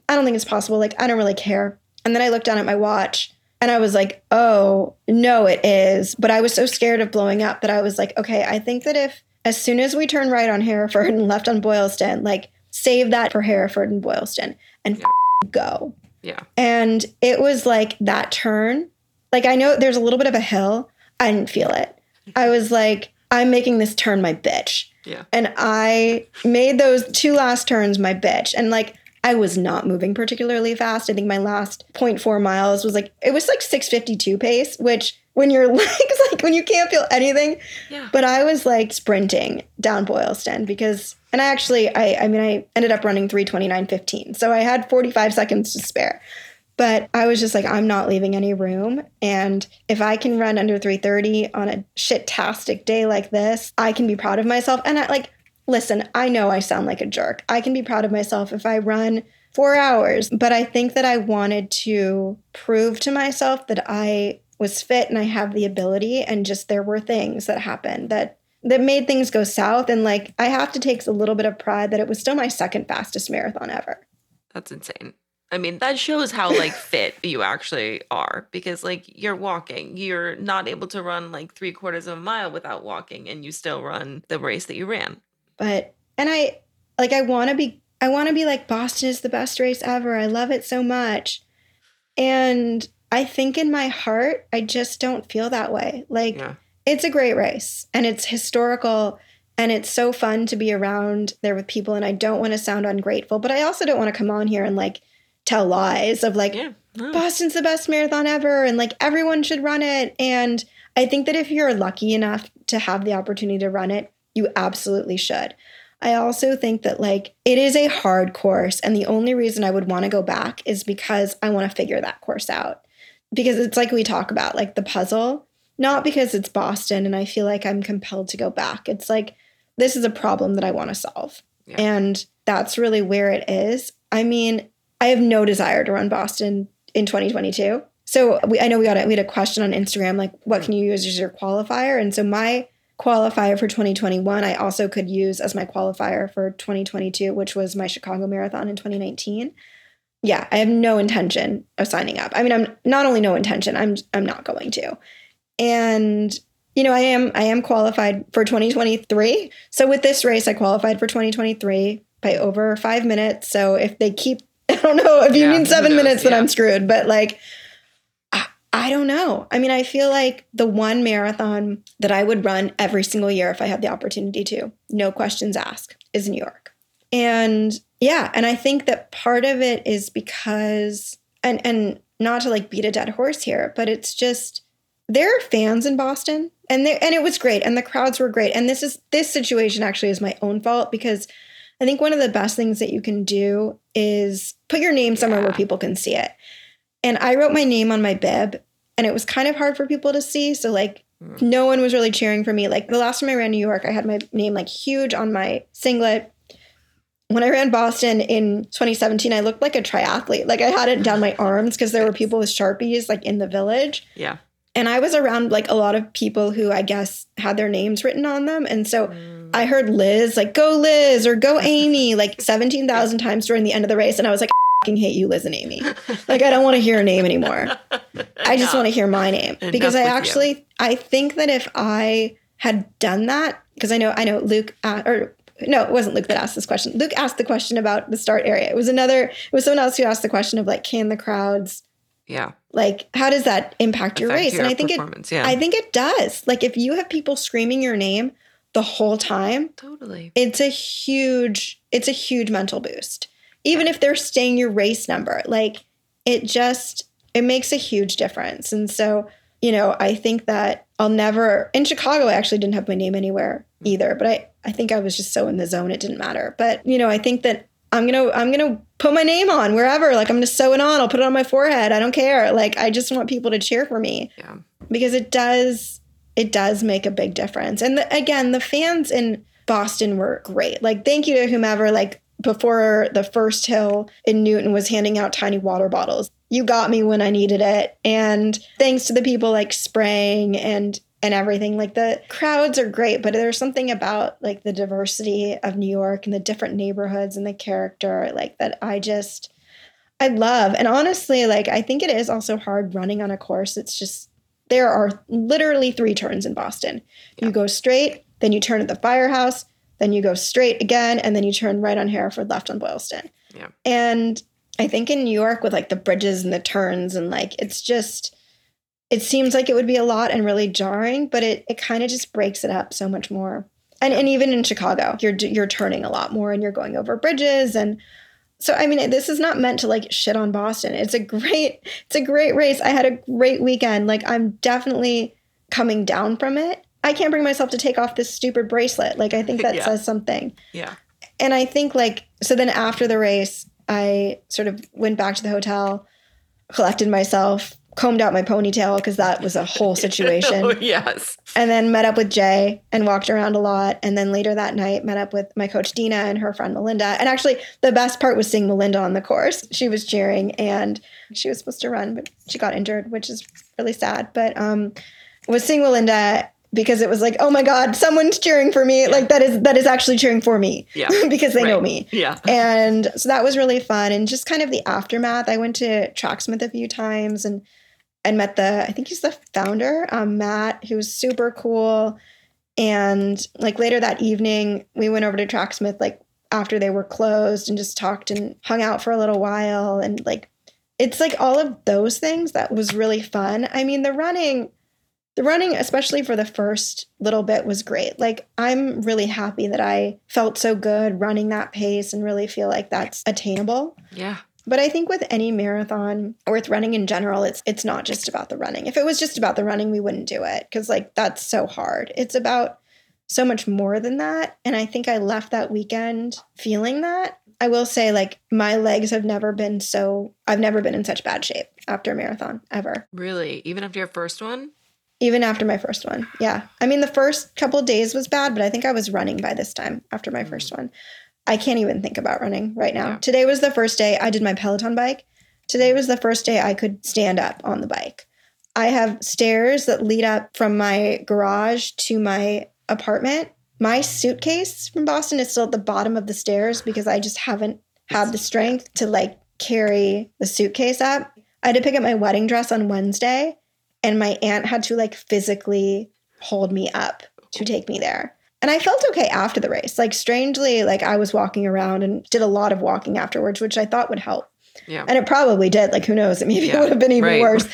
I don't think it's possible. Like, I don't really care. And then I looked down at my watch and I was like, oh, no, it is. But I was so scared of blowing up that I was like, okay, I think that if as soon as we turn right on Hereford and left on Boylston, like save that for Hereford and Boylston and go. Yeah. And it was like that turn. Like, I know there's a little bit of a hill. I didn't feel it. I was like, I'm making this turn my bitch. Yeah. And I made those two last turns my bitch. And like, I was not moving particularly fast. I think my last 0.4 miles was like, it was like 6:52 pace, which when your legs, like when you can't feel anything. Yeah. But I was like sprinting down Boylston because, and I actually, I ended up running 3:29:15. So I had 45 seconds to spare. But I was just like, I'm not leaving any room. And if I can run under 3:30 on a shit-tastic day like this, I can be proud of myself. And I like, listen, I know I sound like a jerk. I can be proud of myself if I run 4 hours. But I think that I wanted to prove to myself that I was fit and I have the ability. And just there were things that happened that made things go south. And like, I have to take a little bit of pride that it was still my second fastest marathon ever. That's insane. I mean, that shows how, like, fit you actually are because, like, you're walking. You're not able to run, like, 3/4 of a mile without walking, and you still run the race that you ran. But – and I – like, I want to be like, Boston is the best race ever. I love it so much. And I think in my heart, I just don't feel that way. Like, yeah. It's a great race, and it's historical. And it's so fun to be around there with people, and I don't want to sound ungrateful. But I also don't want to come on here and, like, tell lies of like, yeah, no. Boston's the best marathon ever and like everyone should run it. And I think that if you're lucky enough to have the opportunity to run it, you absolutely should. I also think that like it is a hard course. And the only reason I would want to go back is because I want to figure that course out. Because it's like we talk about like the puzzle, not because it's Boston and I feel like I'm compelled to go back. It's like this is a problem that I want to solve. Yeah. And that's really where it is. I mean, I have no desire to run Boston in 2022. So we had a question on Instagram, like, what can you use as your qualifier? And so my qualifier for 2021, I also could use as my qualifier for 2022, which was my Chicago Marathon in 2019. Yeah, I have no intention of signing up. I mean, I'm not only no intention, I'm not going to. And, you know, I am qualified for 2023. So with this race, I qualified for 2023 by over 5 minutes. So if they keep, I don't know if you mean 7 minutes that I'm screwed, but like, I don't know. I mean, I feel like the one marathon that I would run every single year if I had the opportunity to, no questions asked, is New York. And yeah. And I think that part of it is because, and not to like beat a dead horse here, but it's just, there are fans in Boston and it was great. And the crowds were great. And this situation actually is my own fault because I think one of the best things that you can do is put your name somewhere where people can see it. And I wrote my name on my bib and it was kind of hard for people to see. So like no one was really cheering for me. Like the last time I ran New York, I had my name like huge on my singlet. When I ran Boston in 2017, I looked like a triathlete. Like I had it down my arms because there were people with Sharpies like in the village. Yeah. And I was around like a lot of people who I guess had their names written on them. And so I heard Liz, like, go Liz or go Amy, like 17,000 times during the end of the race. And I was like, I fucking hate you, Liz and Amy. Like, I don't want to hear a name anymore. I just want to hear my name. Because I think that if I had done that, because I know Luke, or no, it wasn't Luke that asked this question. Luke asked the question about the start area. It was someone else who asked the question of like, can the crowds... Yeah. Like, how does that impact your race? And I think it does. Like, if you have people screaming your name the whole time, totally, it's a huge mental boost. Even if they're staying your race number, like it makes a huge difference. And so, you know, I think that in Chicago, I actually didn't have my name anywhere either, but I think I was just so in the zone. It didn't matter. But, you know, I think that I'm gonna put my name on wherever. Like I'm gonna sew it on. I'll put it on my forehead. I don't care. Like I just want people to cheer for me. Yeah. Because it does make a big difference. And again, the fans in Boston were great. Like thank you to whomever. Like before the first hill in Newton was handing out tiny water bottles. You got me when I needed it. And thanks to the people like spraying and everything. Like the crowds are great, but there's something about like the diversity of New York and the different neighborhoods and the character like that I love. And honestly, like I think it is also hard running on a course. It's just, there are literally 3 turns in Boston. Yeah. You go straight, then you turn at the firehouse, then you go straight again, and then you turn right on Hereford, left on Boylston. Yeah. And I think in New York with like the bridges and the turns and like, it's just, It seems like it would be a lot and really jarring, but it kind of just breaks it up so much more. And even in Chicago, you're turning a lot more and you're going over bridges. And so, I mean, this is not meant to like shit on Boston. It's a great race. I had a great weekend. Like, I'm definitely coming down from it. I can't bring myself to take off this stupid bracelet. Like, I think that says something. Yeah. And I think like, so then after the race, I sort of went back to the hotel, collected myself, combed out my ponytail because that was a whole situation. Oh, yes. And then met up with Jay and walked around a lot. And then later that night, met up with my coach, Deena, and her friend, Melinda. And actually, the best part was seeing Melinda on the course. She was cheering and she was supposed to run, but she got injured, which is really sad. But was seeing Melinda because it was like, oh, my God, someone's cheering for me. Yeah. Like, that is actually cheering for me. Yeah. Because they know me. Yeah. And so that was really fun. And just kind of the aftermath, I went to Tracksmith a few times and met I think he's the founder, Matt, who was super cool. And like later that evening, we went over to Tracksmith, like after they were closed, and just talked and hung out for a little while. And like, it's like all of those things that was really fun. I mean, the running, especially for the first little bit, was great. Like, I'm really happy that I felt so good running that pace and really feel like that's attainable. Yeah. But I think with any marathon or with running in general, it's not just about the running. If it was just about the running, we wouldn't do it because, like, that's so hard. It's about so much more than that. And I think I left that weekend feeling that. I will say, like, my legs have never been I've never been in such bad shape after a marathon ever. Really? Even after your first one? Even after my first one. Yeah. I mean, the first couple of days was bad, but I think I was running by this time after my first one. I can't even think about running right now. Yeah. Today was the first day I did my Peloton bike. Today was the first day I could stand up on the bike. I have stairs that lead up from my garage to my apartment. My suitcase from Boston is still at the bottom of the stairs because I just haven't had the strength to like carry the suitcase up. I had to pick up my wedding dress on Wednesday, and my aunt had to like physically hold me up to take me there. And I felt okay after the race. Like, strangely, like, I was walking around and did a lot of walking afterwards, which I thought would help. Yeah. And it probably did. Like, who knows? Maybe it would have been even worse.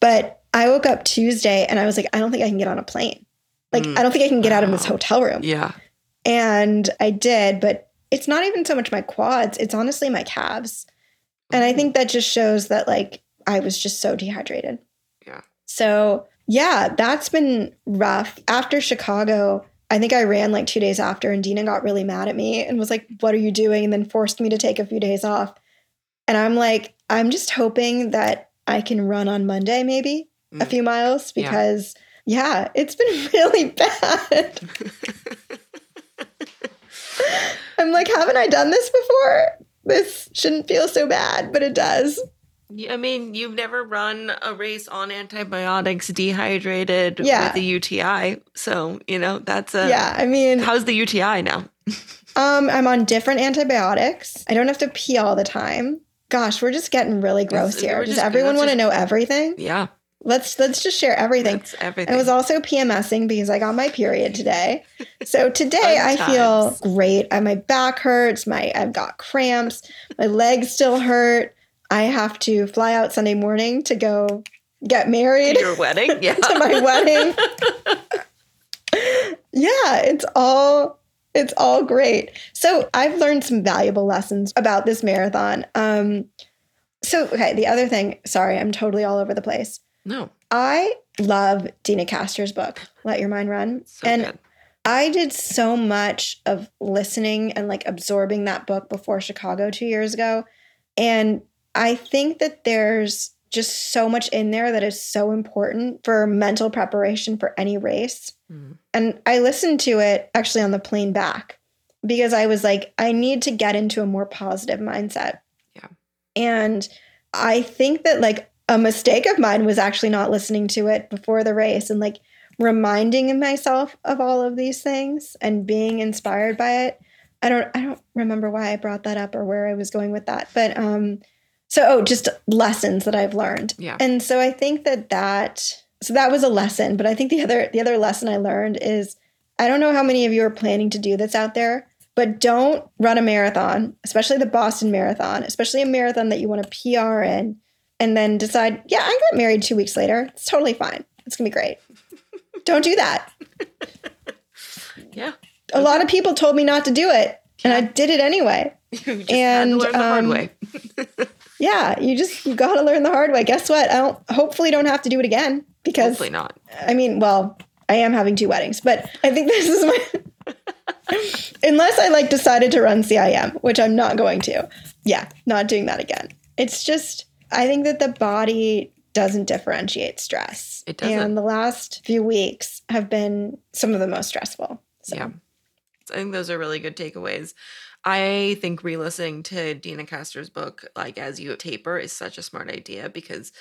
But I woke up Tuesday and I was like, I don't think I can get on a plane. Like, I don't think I can get out of this hotel room. Yeah. And I did, but it's not even so much my quads. It's honestly my calves. And I think that just shows that, like, I was just so dehydrated. Yeah. So... yeah, that's been rough. After Chicago, I think I ran like 2 days after, and Deena got really mad at me and was like, what are you doing? And then forced me to take a few days off. And I'm like, I'm just hoping that I can run on Monday, maybe a few miles, because yeah, it's been really bad. I'm like, haven't I done this before? This shouldn't feel so bad, but it does. I mean, you've never run a race on antibiotics, dehydrated with a UTI. So, you know, that's a... yeah, I mean... how's the UTI now? I'm on different antibiotics. I don't have to pee all the time. Gosh, we're just getting really gross here. Does everyone want to know everything? Yeah. Let's just share everything. That's everything. I was also PMSing because I got my period today. So today I feel great. My back hurts. I've got cramps. My legs still hurt. I have to fly out Sunday morning to go get married. To your wedding? Yeah. To my wedding. Yeah, it's all great. So I've learned some valuable lessons about this marathon. Okay, the other thing, sorry, I'm totally all over the place. No. I love Deena Castor's book, Let Your Mind Run. So and good. I did so much of listening and like absorbing that book before Chicago 2 years ago. And I think that there's just so much in there that is so important for mental preparation for any race. Mm. And I listened to it actually on the plane back because I was like, I need to get into a more positive mindset. Yeah. And I think that like a mistake of mine was actually not listening to it before the race and like reminding myself of all of these things and being inspired by it. I don't remember why I brought that up or where I was going with that, but just lessons that I've learned. Yeah. And so I think that that was a lesson, but I think the other lesson I learned is, I don't know how many of you are planning to do this out there, but don't run a marathon, especially the Boston Marathon, especially a marathon that you want to PR in, and then decide, yeah, I got married 2 weeks later. It's totally fine. It's going to be great. Don't do that. Yeah. A lot of people told me not to do it, and I did it anyway. You just had to learn the hard way. Yeah, you got to learn the hard way. Guess what? I hopefully don't have to do it again because hopefully not. I mean, well, I am having two weddings, but I think this is my unless I like decided to run CIM, which I'm not going to. Yeah, not doing that again. It's just I think that the body doesn't differentiate stress. It doesn't. And the last few weeks have been some of the most stressful. So. Yeah. I think those are really good takeaways. I think re-listening to Deena Castor's book, like As You Taper, is such a smart idea because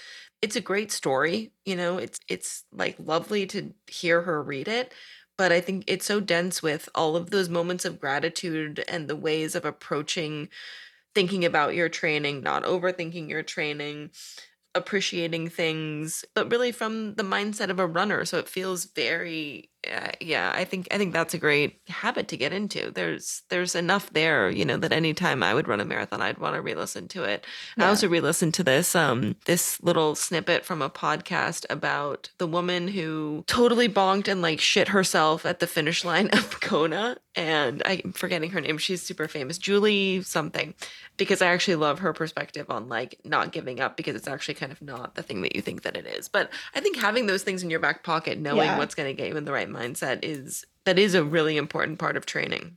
it's a great story. You know, it's like lovely to hear her read it, but I think it's so dense with all of those moments of gratitude and the ways of approaching thinking about your training, not overthinking your training, appreciating things, but really from the mindset of a runner. So it feels very, I think that's a great habit to get into. There's enough there, you know, that anytime I would run a marathon, I'd want to re-listen to it. Yeah. I also re-listened to this, this little snippet from a podcast about the woman who totally bonked and like shit herself at the finish line of Kona. And I'm forgetting her name. She's super famous, Julie something, because I actually love her perspective on like not giving up because it's actually kind of not the thing that you think that it is. But I think having those things in your back pocket, knowing what's going to get you in the right mindset is a really important part of training.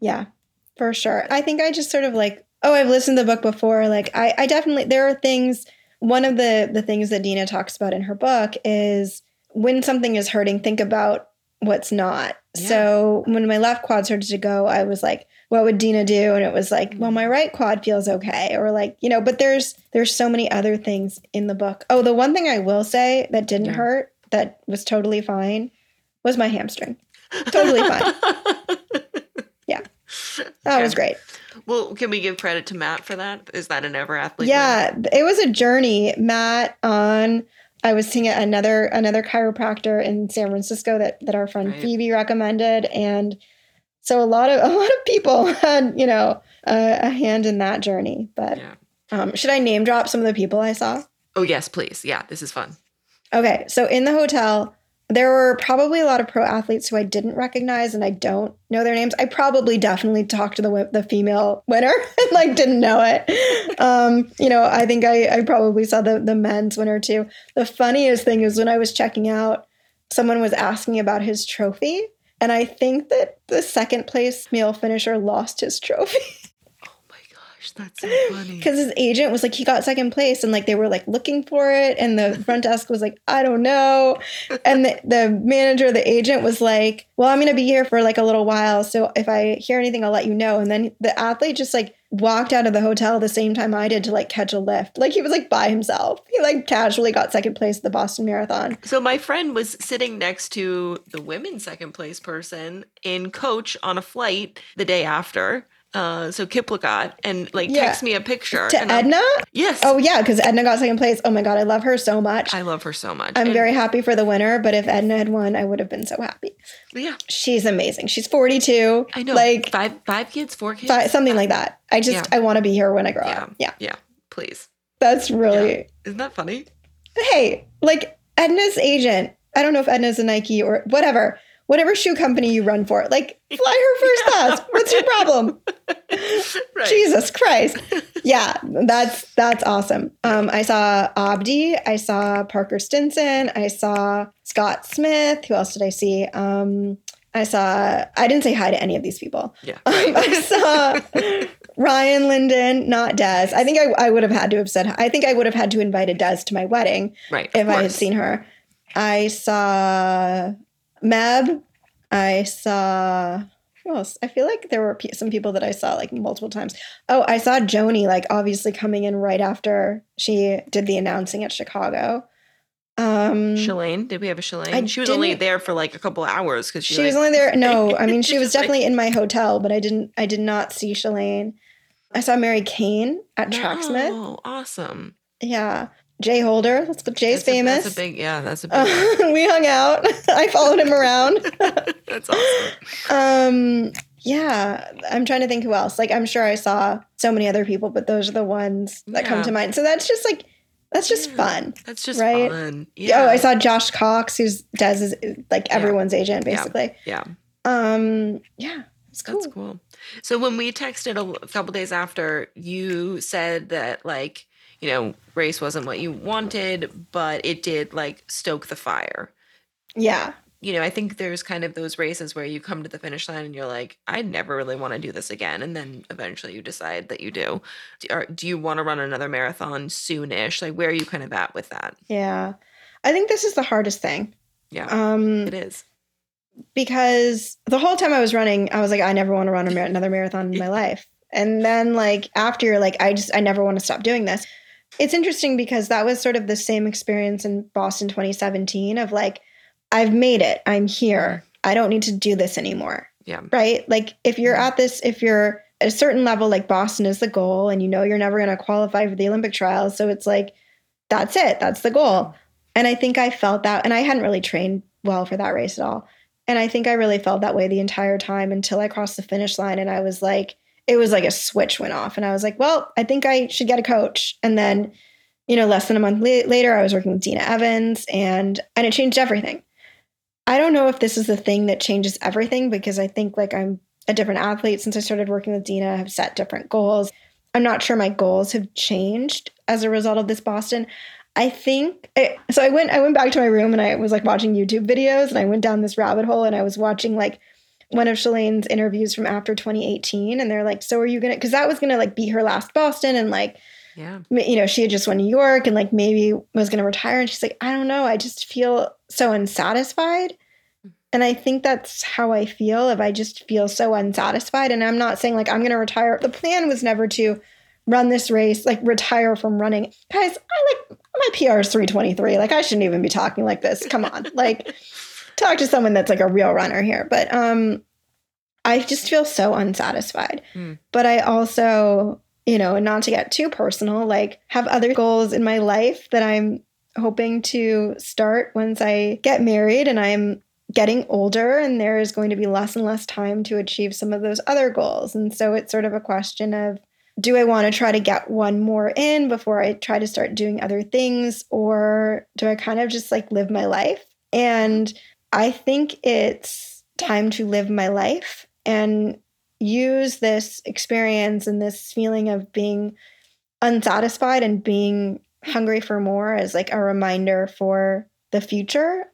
Yeah, for sure. I think I just sort of like, I've listened to the book before. Like I definitely, there are things, one of the things that Deena talks about in her book is when something is hurting, think about what's not. Yeah. So when my left quad started to go, I was like, what would Deena do? And it was like, well, my right quad feels okay. Or like, you know, but there's so many other things in the book. Oh, the one thing I will say that didn't hurt, that was totally fine, was my hamstring. Totally fine. Yeah. That was great. Well, can we give credit to Matt for that? Is that an ever athlete? Yeah. Win? It was a journey. Matt I was seeing another chiropractor in San Francisco that our friend Phoebe recommended. And so a lot of people had, you know, a hand in that journey. But should I name drop some of the people I saw? Oh, yes, please. Yeah, this is fun. Okay. So in the hotel, there were probably a lot of pro athletes who I didn't recognize and I don't know their names. I definitely talked to the female winner and like didn't know it. You know, I think I probably saw the men's winner too. The funniest thing is when I was checking out, someone was asking about his trophy. And I think that the second place male finisher lost his trophy. That's so funny. Because his agent was like, he got second place, and like they were like looking for it, and the front desk was like, I don't know, and the manager, the agent was like, well, I'm gonna be here for like a little while, so if I hear anything, I'll let you know. And then the athlete just like walked out of the hotel the same time I did to like catch a lift. Like he was like by himself. He like casually got second place at the Boston Marathon. So my friend was sitting next to the women's second place person in coach on a flight the day after. So Kiplagat, and like text me a picture. To Edna? Yes. Oh yeah, because Edna got second place. Oh my God, I love her so much. I'm very happy for the winner, but if Edna had won, I would have been so happy. Yeah. She's amazing. She's 42. I know. Like four kids? Something like that. I want to be here when I grow up. Yeah. Yeah, please. That's really. Yeah. Isn't that funny? But hey, like Edna's agent, I don't know if Edna's a Nike or whatever shoe company you run for, like fly her first class. Right. What's your problem? Right. Jesus Christ. Yeah. That's awesome. I saw Abdi. I saw Parker Stinson. I saw Scott Smith. Who else did I see? I didn't say hi to any of these people. Yeah. Right. I saw Ryan Linden, not Dez. I think I would have had to have said, I think I would have had to invite a Dez to my wedding. Right. If I had seen her. I saw Meb. I saw, who else? I feel like there were some people that I saw like multiple times. Oh, I saw Joni, like obviously coming in right after she did the announcing at Chicago. Shalane? Did we have a Shalane? She was only there for like a couple hours because she was only there. No, I mean, she was definitely in my hotel, but I did not see Shalane. I saw Mary Kane at Tracksmith. Oh, awesome. Yeah. Jay Holder. Let's go. Jay's famous. That's a big one. We hung out. I followed him around. That's awesome. Yeah. I'm trying to think who else. Like, I'm sure I saw so many other people, but those are the ones that come to mind. So that's just like, That's just fun. That's just fun. Yeah. Oh, I saw Josh Cox, who's Dez's, like, everyone's agent, basically. Yeah. It's cool. That's cool. So when we texted a couple days after, you said that, like, you know, race wasn't what you wanted, but it did, like, stoke the fire. Yeah. You know, I think there's kind of those races where you come to the finish line and you're like, I never really want to do this again. And then eventually you decide that you do. Do you want to run another marathon soon-ish? Like, where are you kind of at with that? Yeah. I think this is the hardest thing. Yeah, it is. Because the whole time I was running, I was like, I never want to run another marathon in my life. And then, like, after you're like, I never want to stop doing this. It's interesting because that was sort of the same experience in Boston 2017 of, like, I've made it. I'm here. I don't need to do this anymore. Yeah. Right? Like, if you're at this, if you're at a certain level, like, Boston is the goal and you know you're never going to qualify for the Olympic trials. So it's like, that's it. That's the goal. And I think I felt that. And I hadn't really trained well for that race at all. And I think I really felt that way the entire time until I crossed the finish line. And I was like, it was like a switch went off. And I was like, well, I think I should get a coach. And then, you know, less than a month later, I was working with Deena Evans and it changed everything. I don't know if this is the thing that changes everything, because I think, like, I'm a different athlete since I started working with Deena. I have set different goals. I'm not sure my goals have changed as a result of this Boston. I think so. I went back to my room and I was, like, watching YouTube videos, and I went down this rabbit hole and I was watching, like, one of Shalane's interviews from after 2018. And they're like, so are you going to, cause that was going to, like, be her last Boston. And, like, you know, she had just won New York and, like, maybe was going to retire. And she's like, I don't know. I just feel so unsatisfied. And I think that's how I feel. If I just feel so unsatisfied, and I'm not saying, like, I'm going to retire. The plan was never to run this race, like, retire from running. Guys, I, like, my PR is 323. Like, I shouldn't even be talking like this. Come on. Like, talk to someone that's, like, a real runner here. But I just feel so unsatisfied. But I also, you know, and not to get too personal, like, have other goals in my life that I'm hoping to start once I get married and I'm getting older, and there is going to be less and less time to achieve some of those other goals. And so it's sort of a question of, do I want to try to get one more in before I try to start doing other things? Or do I kind of just, like, live my life? And I think it's time to live my life and use this experience and this feeling of being unsatisfied and being hungry for more as, like, a reminder for the future.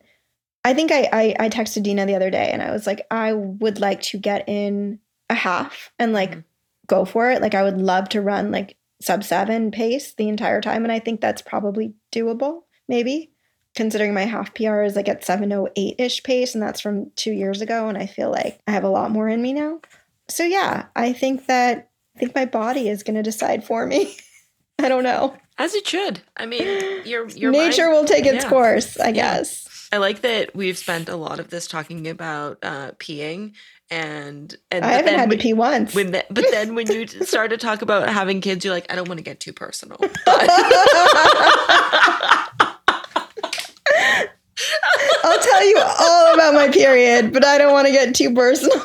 I think I texted Deena the other day and I was like, I would like to get in a half and, like, go for it. Like, I would love to run, like, sub-7 pace the entire time. And I think that's probably doable, maybe, considering my half PR is, like, at 7:08-ish pace. And that's from 2 years ago. And I feel like I have a lot more in me now. So yeah, I think my body is going to decide for me. I don't know. As it should. I mean, your nature will take its course, I guess. I like that we've spent a lot of this talking about peeing. And I haven't had to pee once. But then when you start to talk about having kids, you're like, I don't want to get too personal. But I'll tell you all about my period, but I don't want to get too personal.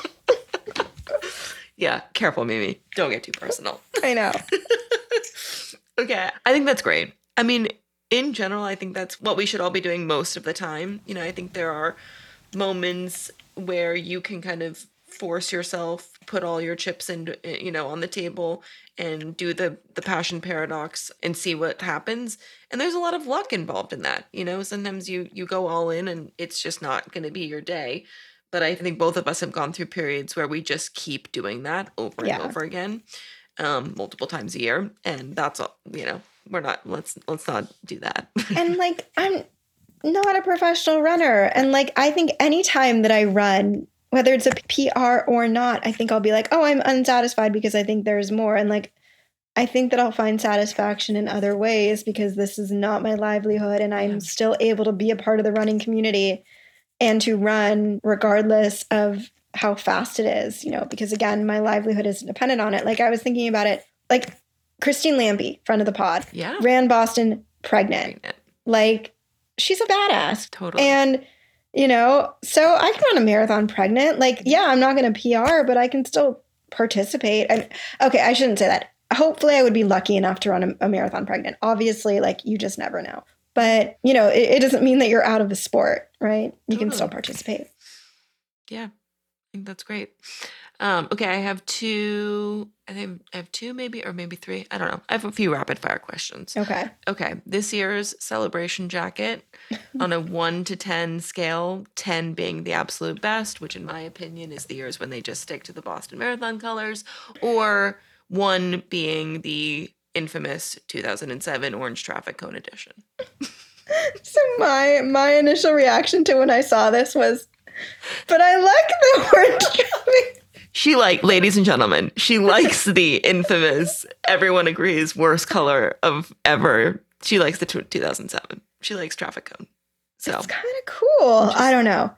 Yeah, careful, Mimi. Don't get too personal. I know. Okay. I think that's great. I mean, in general, I think that's what we should all be doing most of the time. You know, I think there are moments where you can kind of force yourself, put all your chips in, you know, on the table and do the passion paradox and see what happens. And there's a lot of luck involved in that. You know, sometimes you go all in and it's just not going to be your day. But I think both of us have gone through periods where we just keep doing that over and over again, multiple times a year. And that's all, you know, we're not, let's not do that. And, like, I'm not a professional runner. And, like, I think any time that I run, whether it's a PR or not, I think I'll be like, oh, I'm unsatisfied because I think there's more. And, like, I think that I'll find satisfaction in other ways because this is not my livelihood and I'm still able to be a part of the running community and to run regardless of how fast it is, you know, because, again, my livelihood is dependent on it. Like, I was thinking about it, like, Christine Lambie, friend of the pod, ran Boston pregnant. Like, she's a badass. Totally. And, you know, so I can run a marathon pregnant. Like, yeah, I'm not going to PR, but I can still participate. And okay, I shouldn't say that. hopefully I would be lucky enough to run a marathon pregnant. Obviously, like, you just never know. But, you know, it doesn't mean that you're out of the sport, right? You can still participate. Yeah, I think that's great. Okay, I have two. I think I have two, maybe, or maybe three. I don't know. I have a few rapid fire questions. Okay. This year's celebration jacket on a 1 to 10 scale, 10 being the absolute best, which in my opinion is the years when they just stick to the Boston Marathon colors, or 1 being the infamous 2007 Orange Traffic Cone edition. So my initial reaction to when I saw this was, but I like the orange traffic. She ladies and gentlemen, she likes the infamous, everyone agrees, worst color of ever. She likes the 2007. She likes traffic cone. So it's kind of cool. I don't know.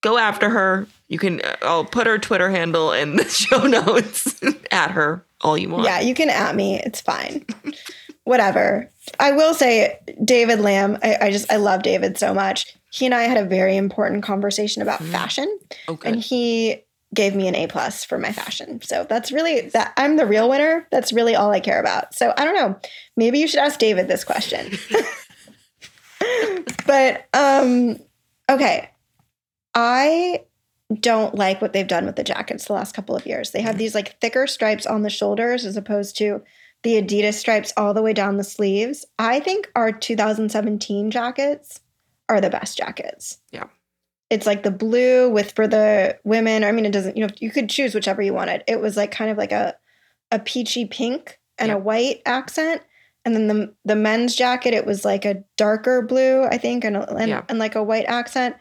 Go after her. You can. I'll put her Twitter handle in the show notes. At her all you want. Yeah, you can at me. It's fine. Whatever. I will say, David Lamb. I love David so much. He and I had a very important conversation about fashion. Okay. And he gave me an A+ for my fashion. So that's really that. I'm the real winner. That's really all I care about. So I don't know. Maybe you should ask David this question. But okay. I don't like what they've done with the jackets the last couple of years. They have these thicker stripes on the shoulders as opposed to the Adidas stripes all the way down the sleeves. I think our 2017 jackets are the best jackets. Yeah. It's the blue with, for the women, I mean, it doesn't, you could choose whichever you wanted. It was kind of a peachy pink and a white accent. And then the men's jacket, it was a darker blue, I think, and a white accent.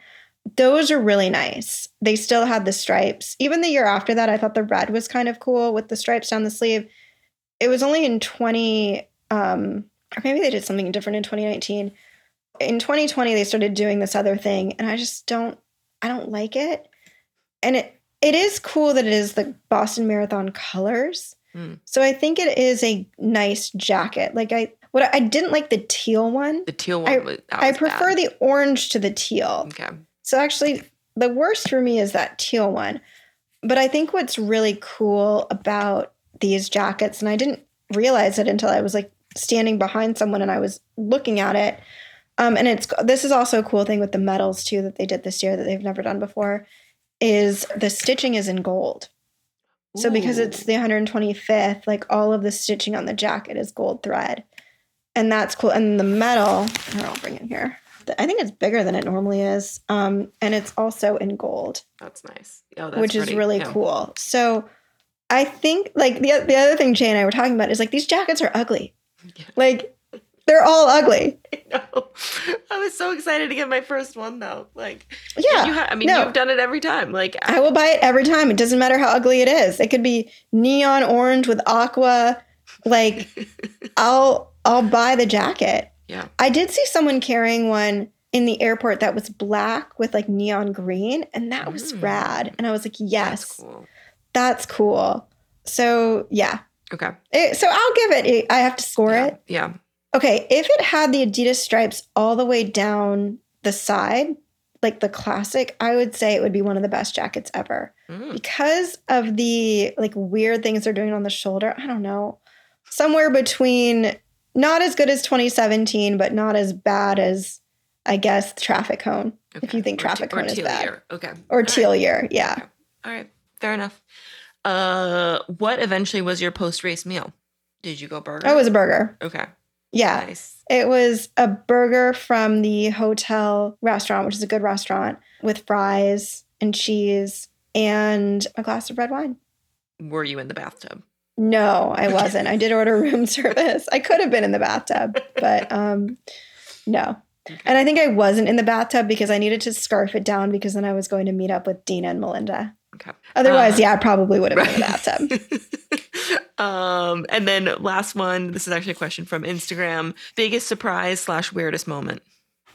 Those are really nice. They still had the stripes. Even the year after that, I thought the red was kind of cool with the stripes down the sleeve. It was only in or maybe they did something different in 2019. In 2020, they started doing this other thing, and I just don't like it. And it is cool that it is the Boston Marathon colors. So I think it is a nice jacket. I didn't like the teal one. The teal one I prefer bad. The orange to the teal. Okay. So actually, the worst for me is that teal one. But I think what's really cool about these jackets, and I didn't realize it until I was standing behind someone and I was looking at it. And this is also a cool thing with the medals, too, that they did this year that they've never done before, is the stitching is in gold. Ooh. So because it's the 125th, all of the stitching on the jacket is gold thread. And that's cool. And the medal, here, I'll bring it here. I think it's bigger than it normally is. And it's also in gold. That's nice. Oh, that's which pretty, is really cool. So I think, the other thing Jay and I were talking about is, these jackets are ugly. Yeah. They're all ugly. I know. I was so excited to get my first one, though. Yeah. You've done it every time. I will buy it every time. It doesn't matter how ugly it is. It could be neon orange with aqua. I'll buy the jacket. Yeah. I did see someone carrying one in the airport that was black with neon green, and that was rad. And I was yes, that's cool. So yeah. Okay. So I'll give it, I have to score it. Yeah. Okay. If it had the Adidas stripes all the way down the side, the classic, I would say it would be one of the best jackets ever because of the weird things they're doing on the shoulder. I don't know. Somewhere between not as good as 2017, but not as bad as, I guess, traffic cone. Okay. If you think traffic cone is bad. Year. Okay. Or all teal right. year. Yeah. Okay. All right. Fair enough. What eventually was your post-race meal? Did you go burger? Oh, it was a burger. Okay. Yeah. Nice. It was a burger from the hotel restaurant, which is a good restaurant, with fries and cheese and a glass of red wine. Were you in the bathtub? No, I wasn't. I did order room service. I could have been in the bathtub, but no. Okay. And I think I wasn't in the bathtub because I needed to scarf it down because then I was going to meet up with Deena and Melinda. Okay. Otherwise, I probably would have been in the bathtub. And then last one. This is actually a question from Instagram. Biggest surprise / weirdest moment.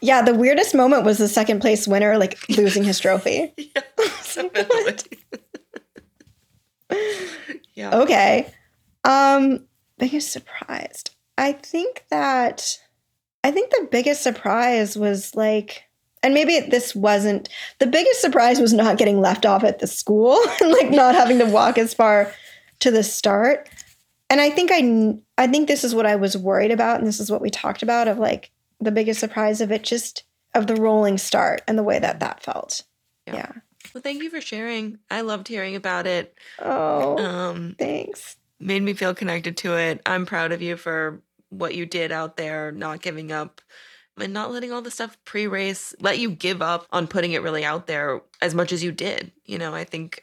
Yeah, the weirdest moment was the second place winner, losing his trophy. Yeah, yeah. Okay. Biggest surprise. I think the biggest surprise was and maybe this wasn't the biggest surprise was not getting left off at the school and not having to walk as far to the start. And I think I think this is what I was worried about. And this is what we talked about, of like the biggest surprise of it, just of the rolling start and the way that that felt. Yeah. Well, thank you for sharing. I loved hearing about it. Oh, thanks. Made me feel connected to it. I'm proud of you for what you did out there, not giving up and not letting all the stuff pre-race let you give up on putting it really out there as much as you did. You know, I think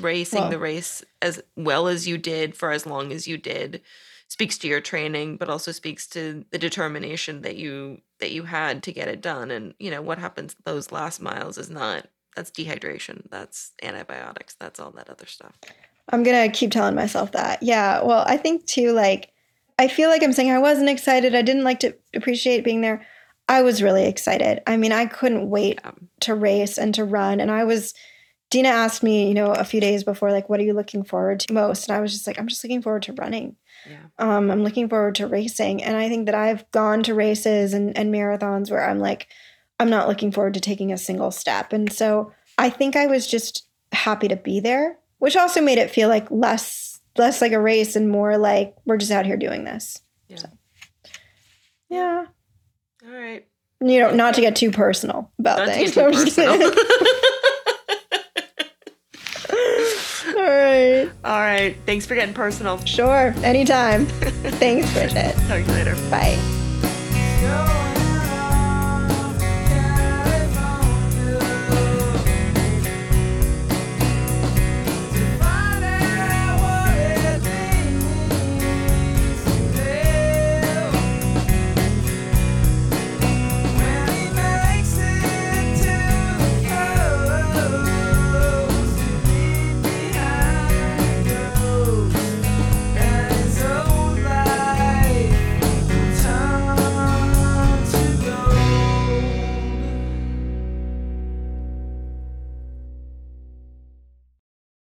racing the race as well as you did for as long as you did speaks to your training, but also speaks to the determination that you had to get it done. And, you know, what happens those last miles is not, that's dehydration, that's antibiotics, that's all that other stuff. I'm going to keep telling myself that. Yeah. Well, I think too, like, I feel like I'm saying I wasn't excited. I didn't like to appreciate being there. I was really excited. I mean, I couldn't wait to race and to run. And Deena asked me, you know, a few days before, like, what are you looking forward to most? And I was just like, I'm just looking forward to running. Yeah. I'm looking forward to racing. And I think that I've gone to races and marathons where I'm like, I'm not looking forward to taking a single step. And so I think I was just happy to be there, which also made it feel like less like a race and more like we're just out here doing this. Yeah. So, yeah. All right. You know, not to get too personal about things. All right. All right. Thanks for getting personal. Sure. Anytime. Thanks, Bridget. Talk to you later. Bye.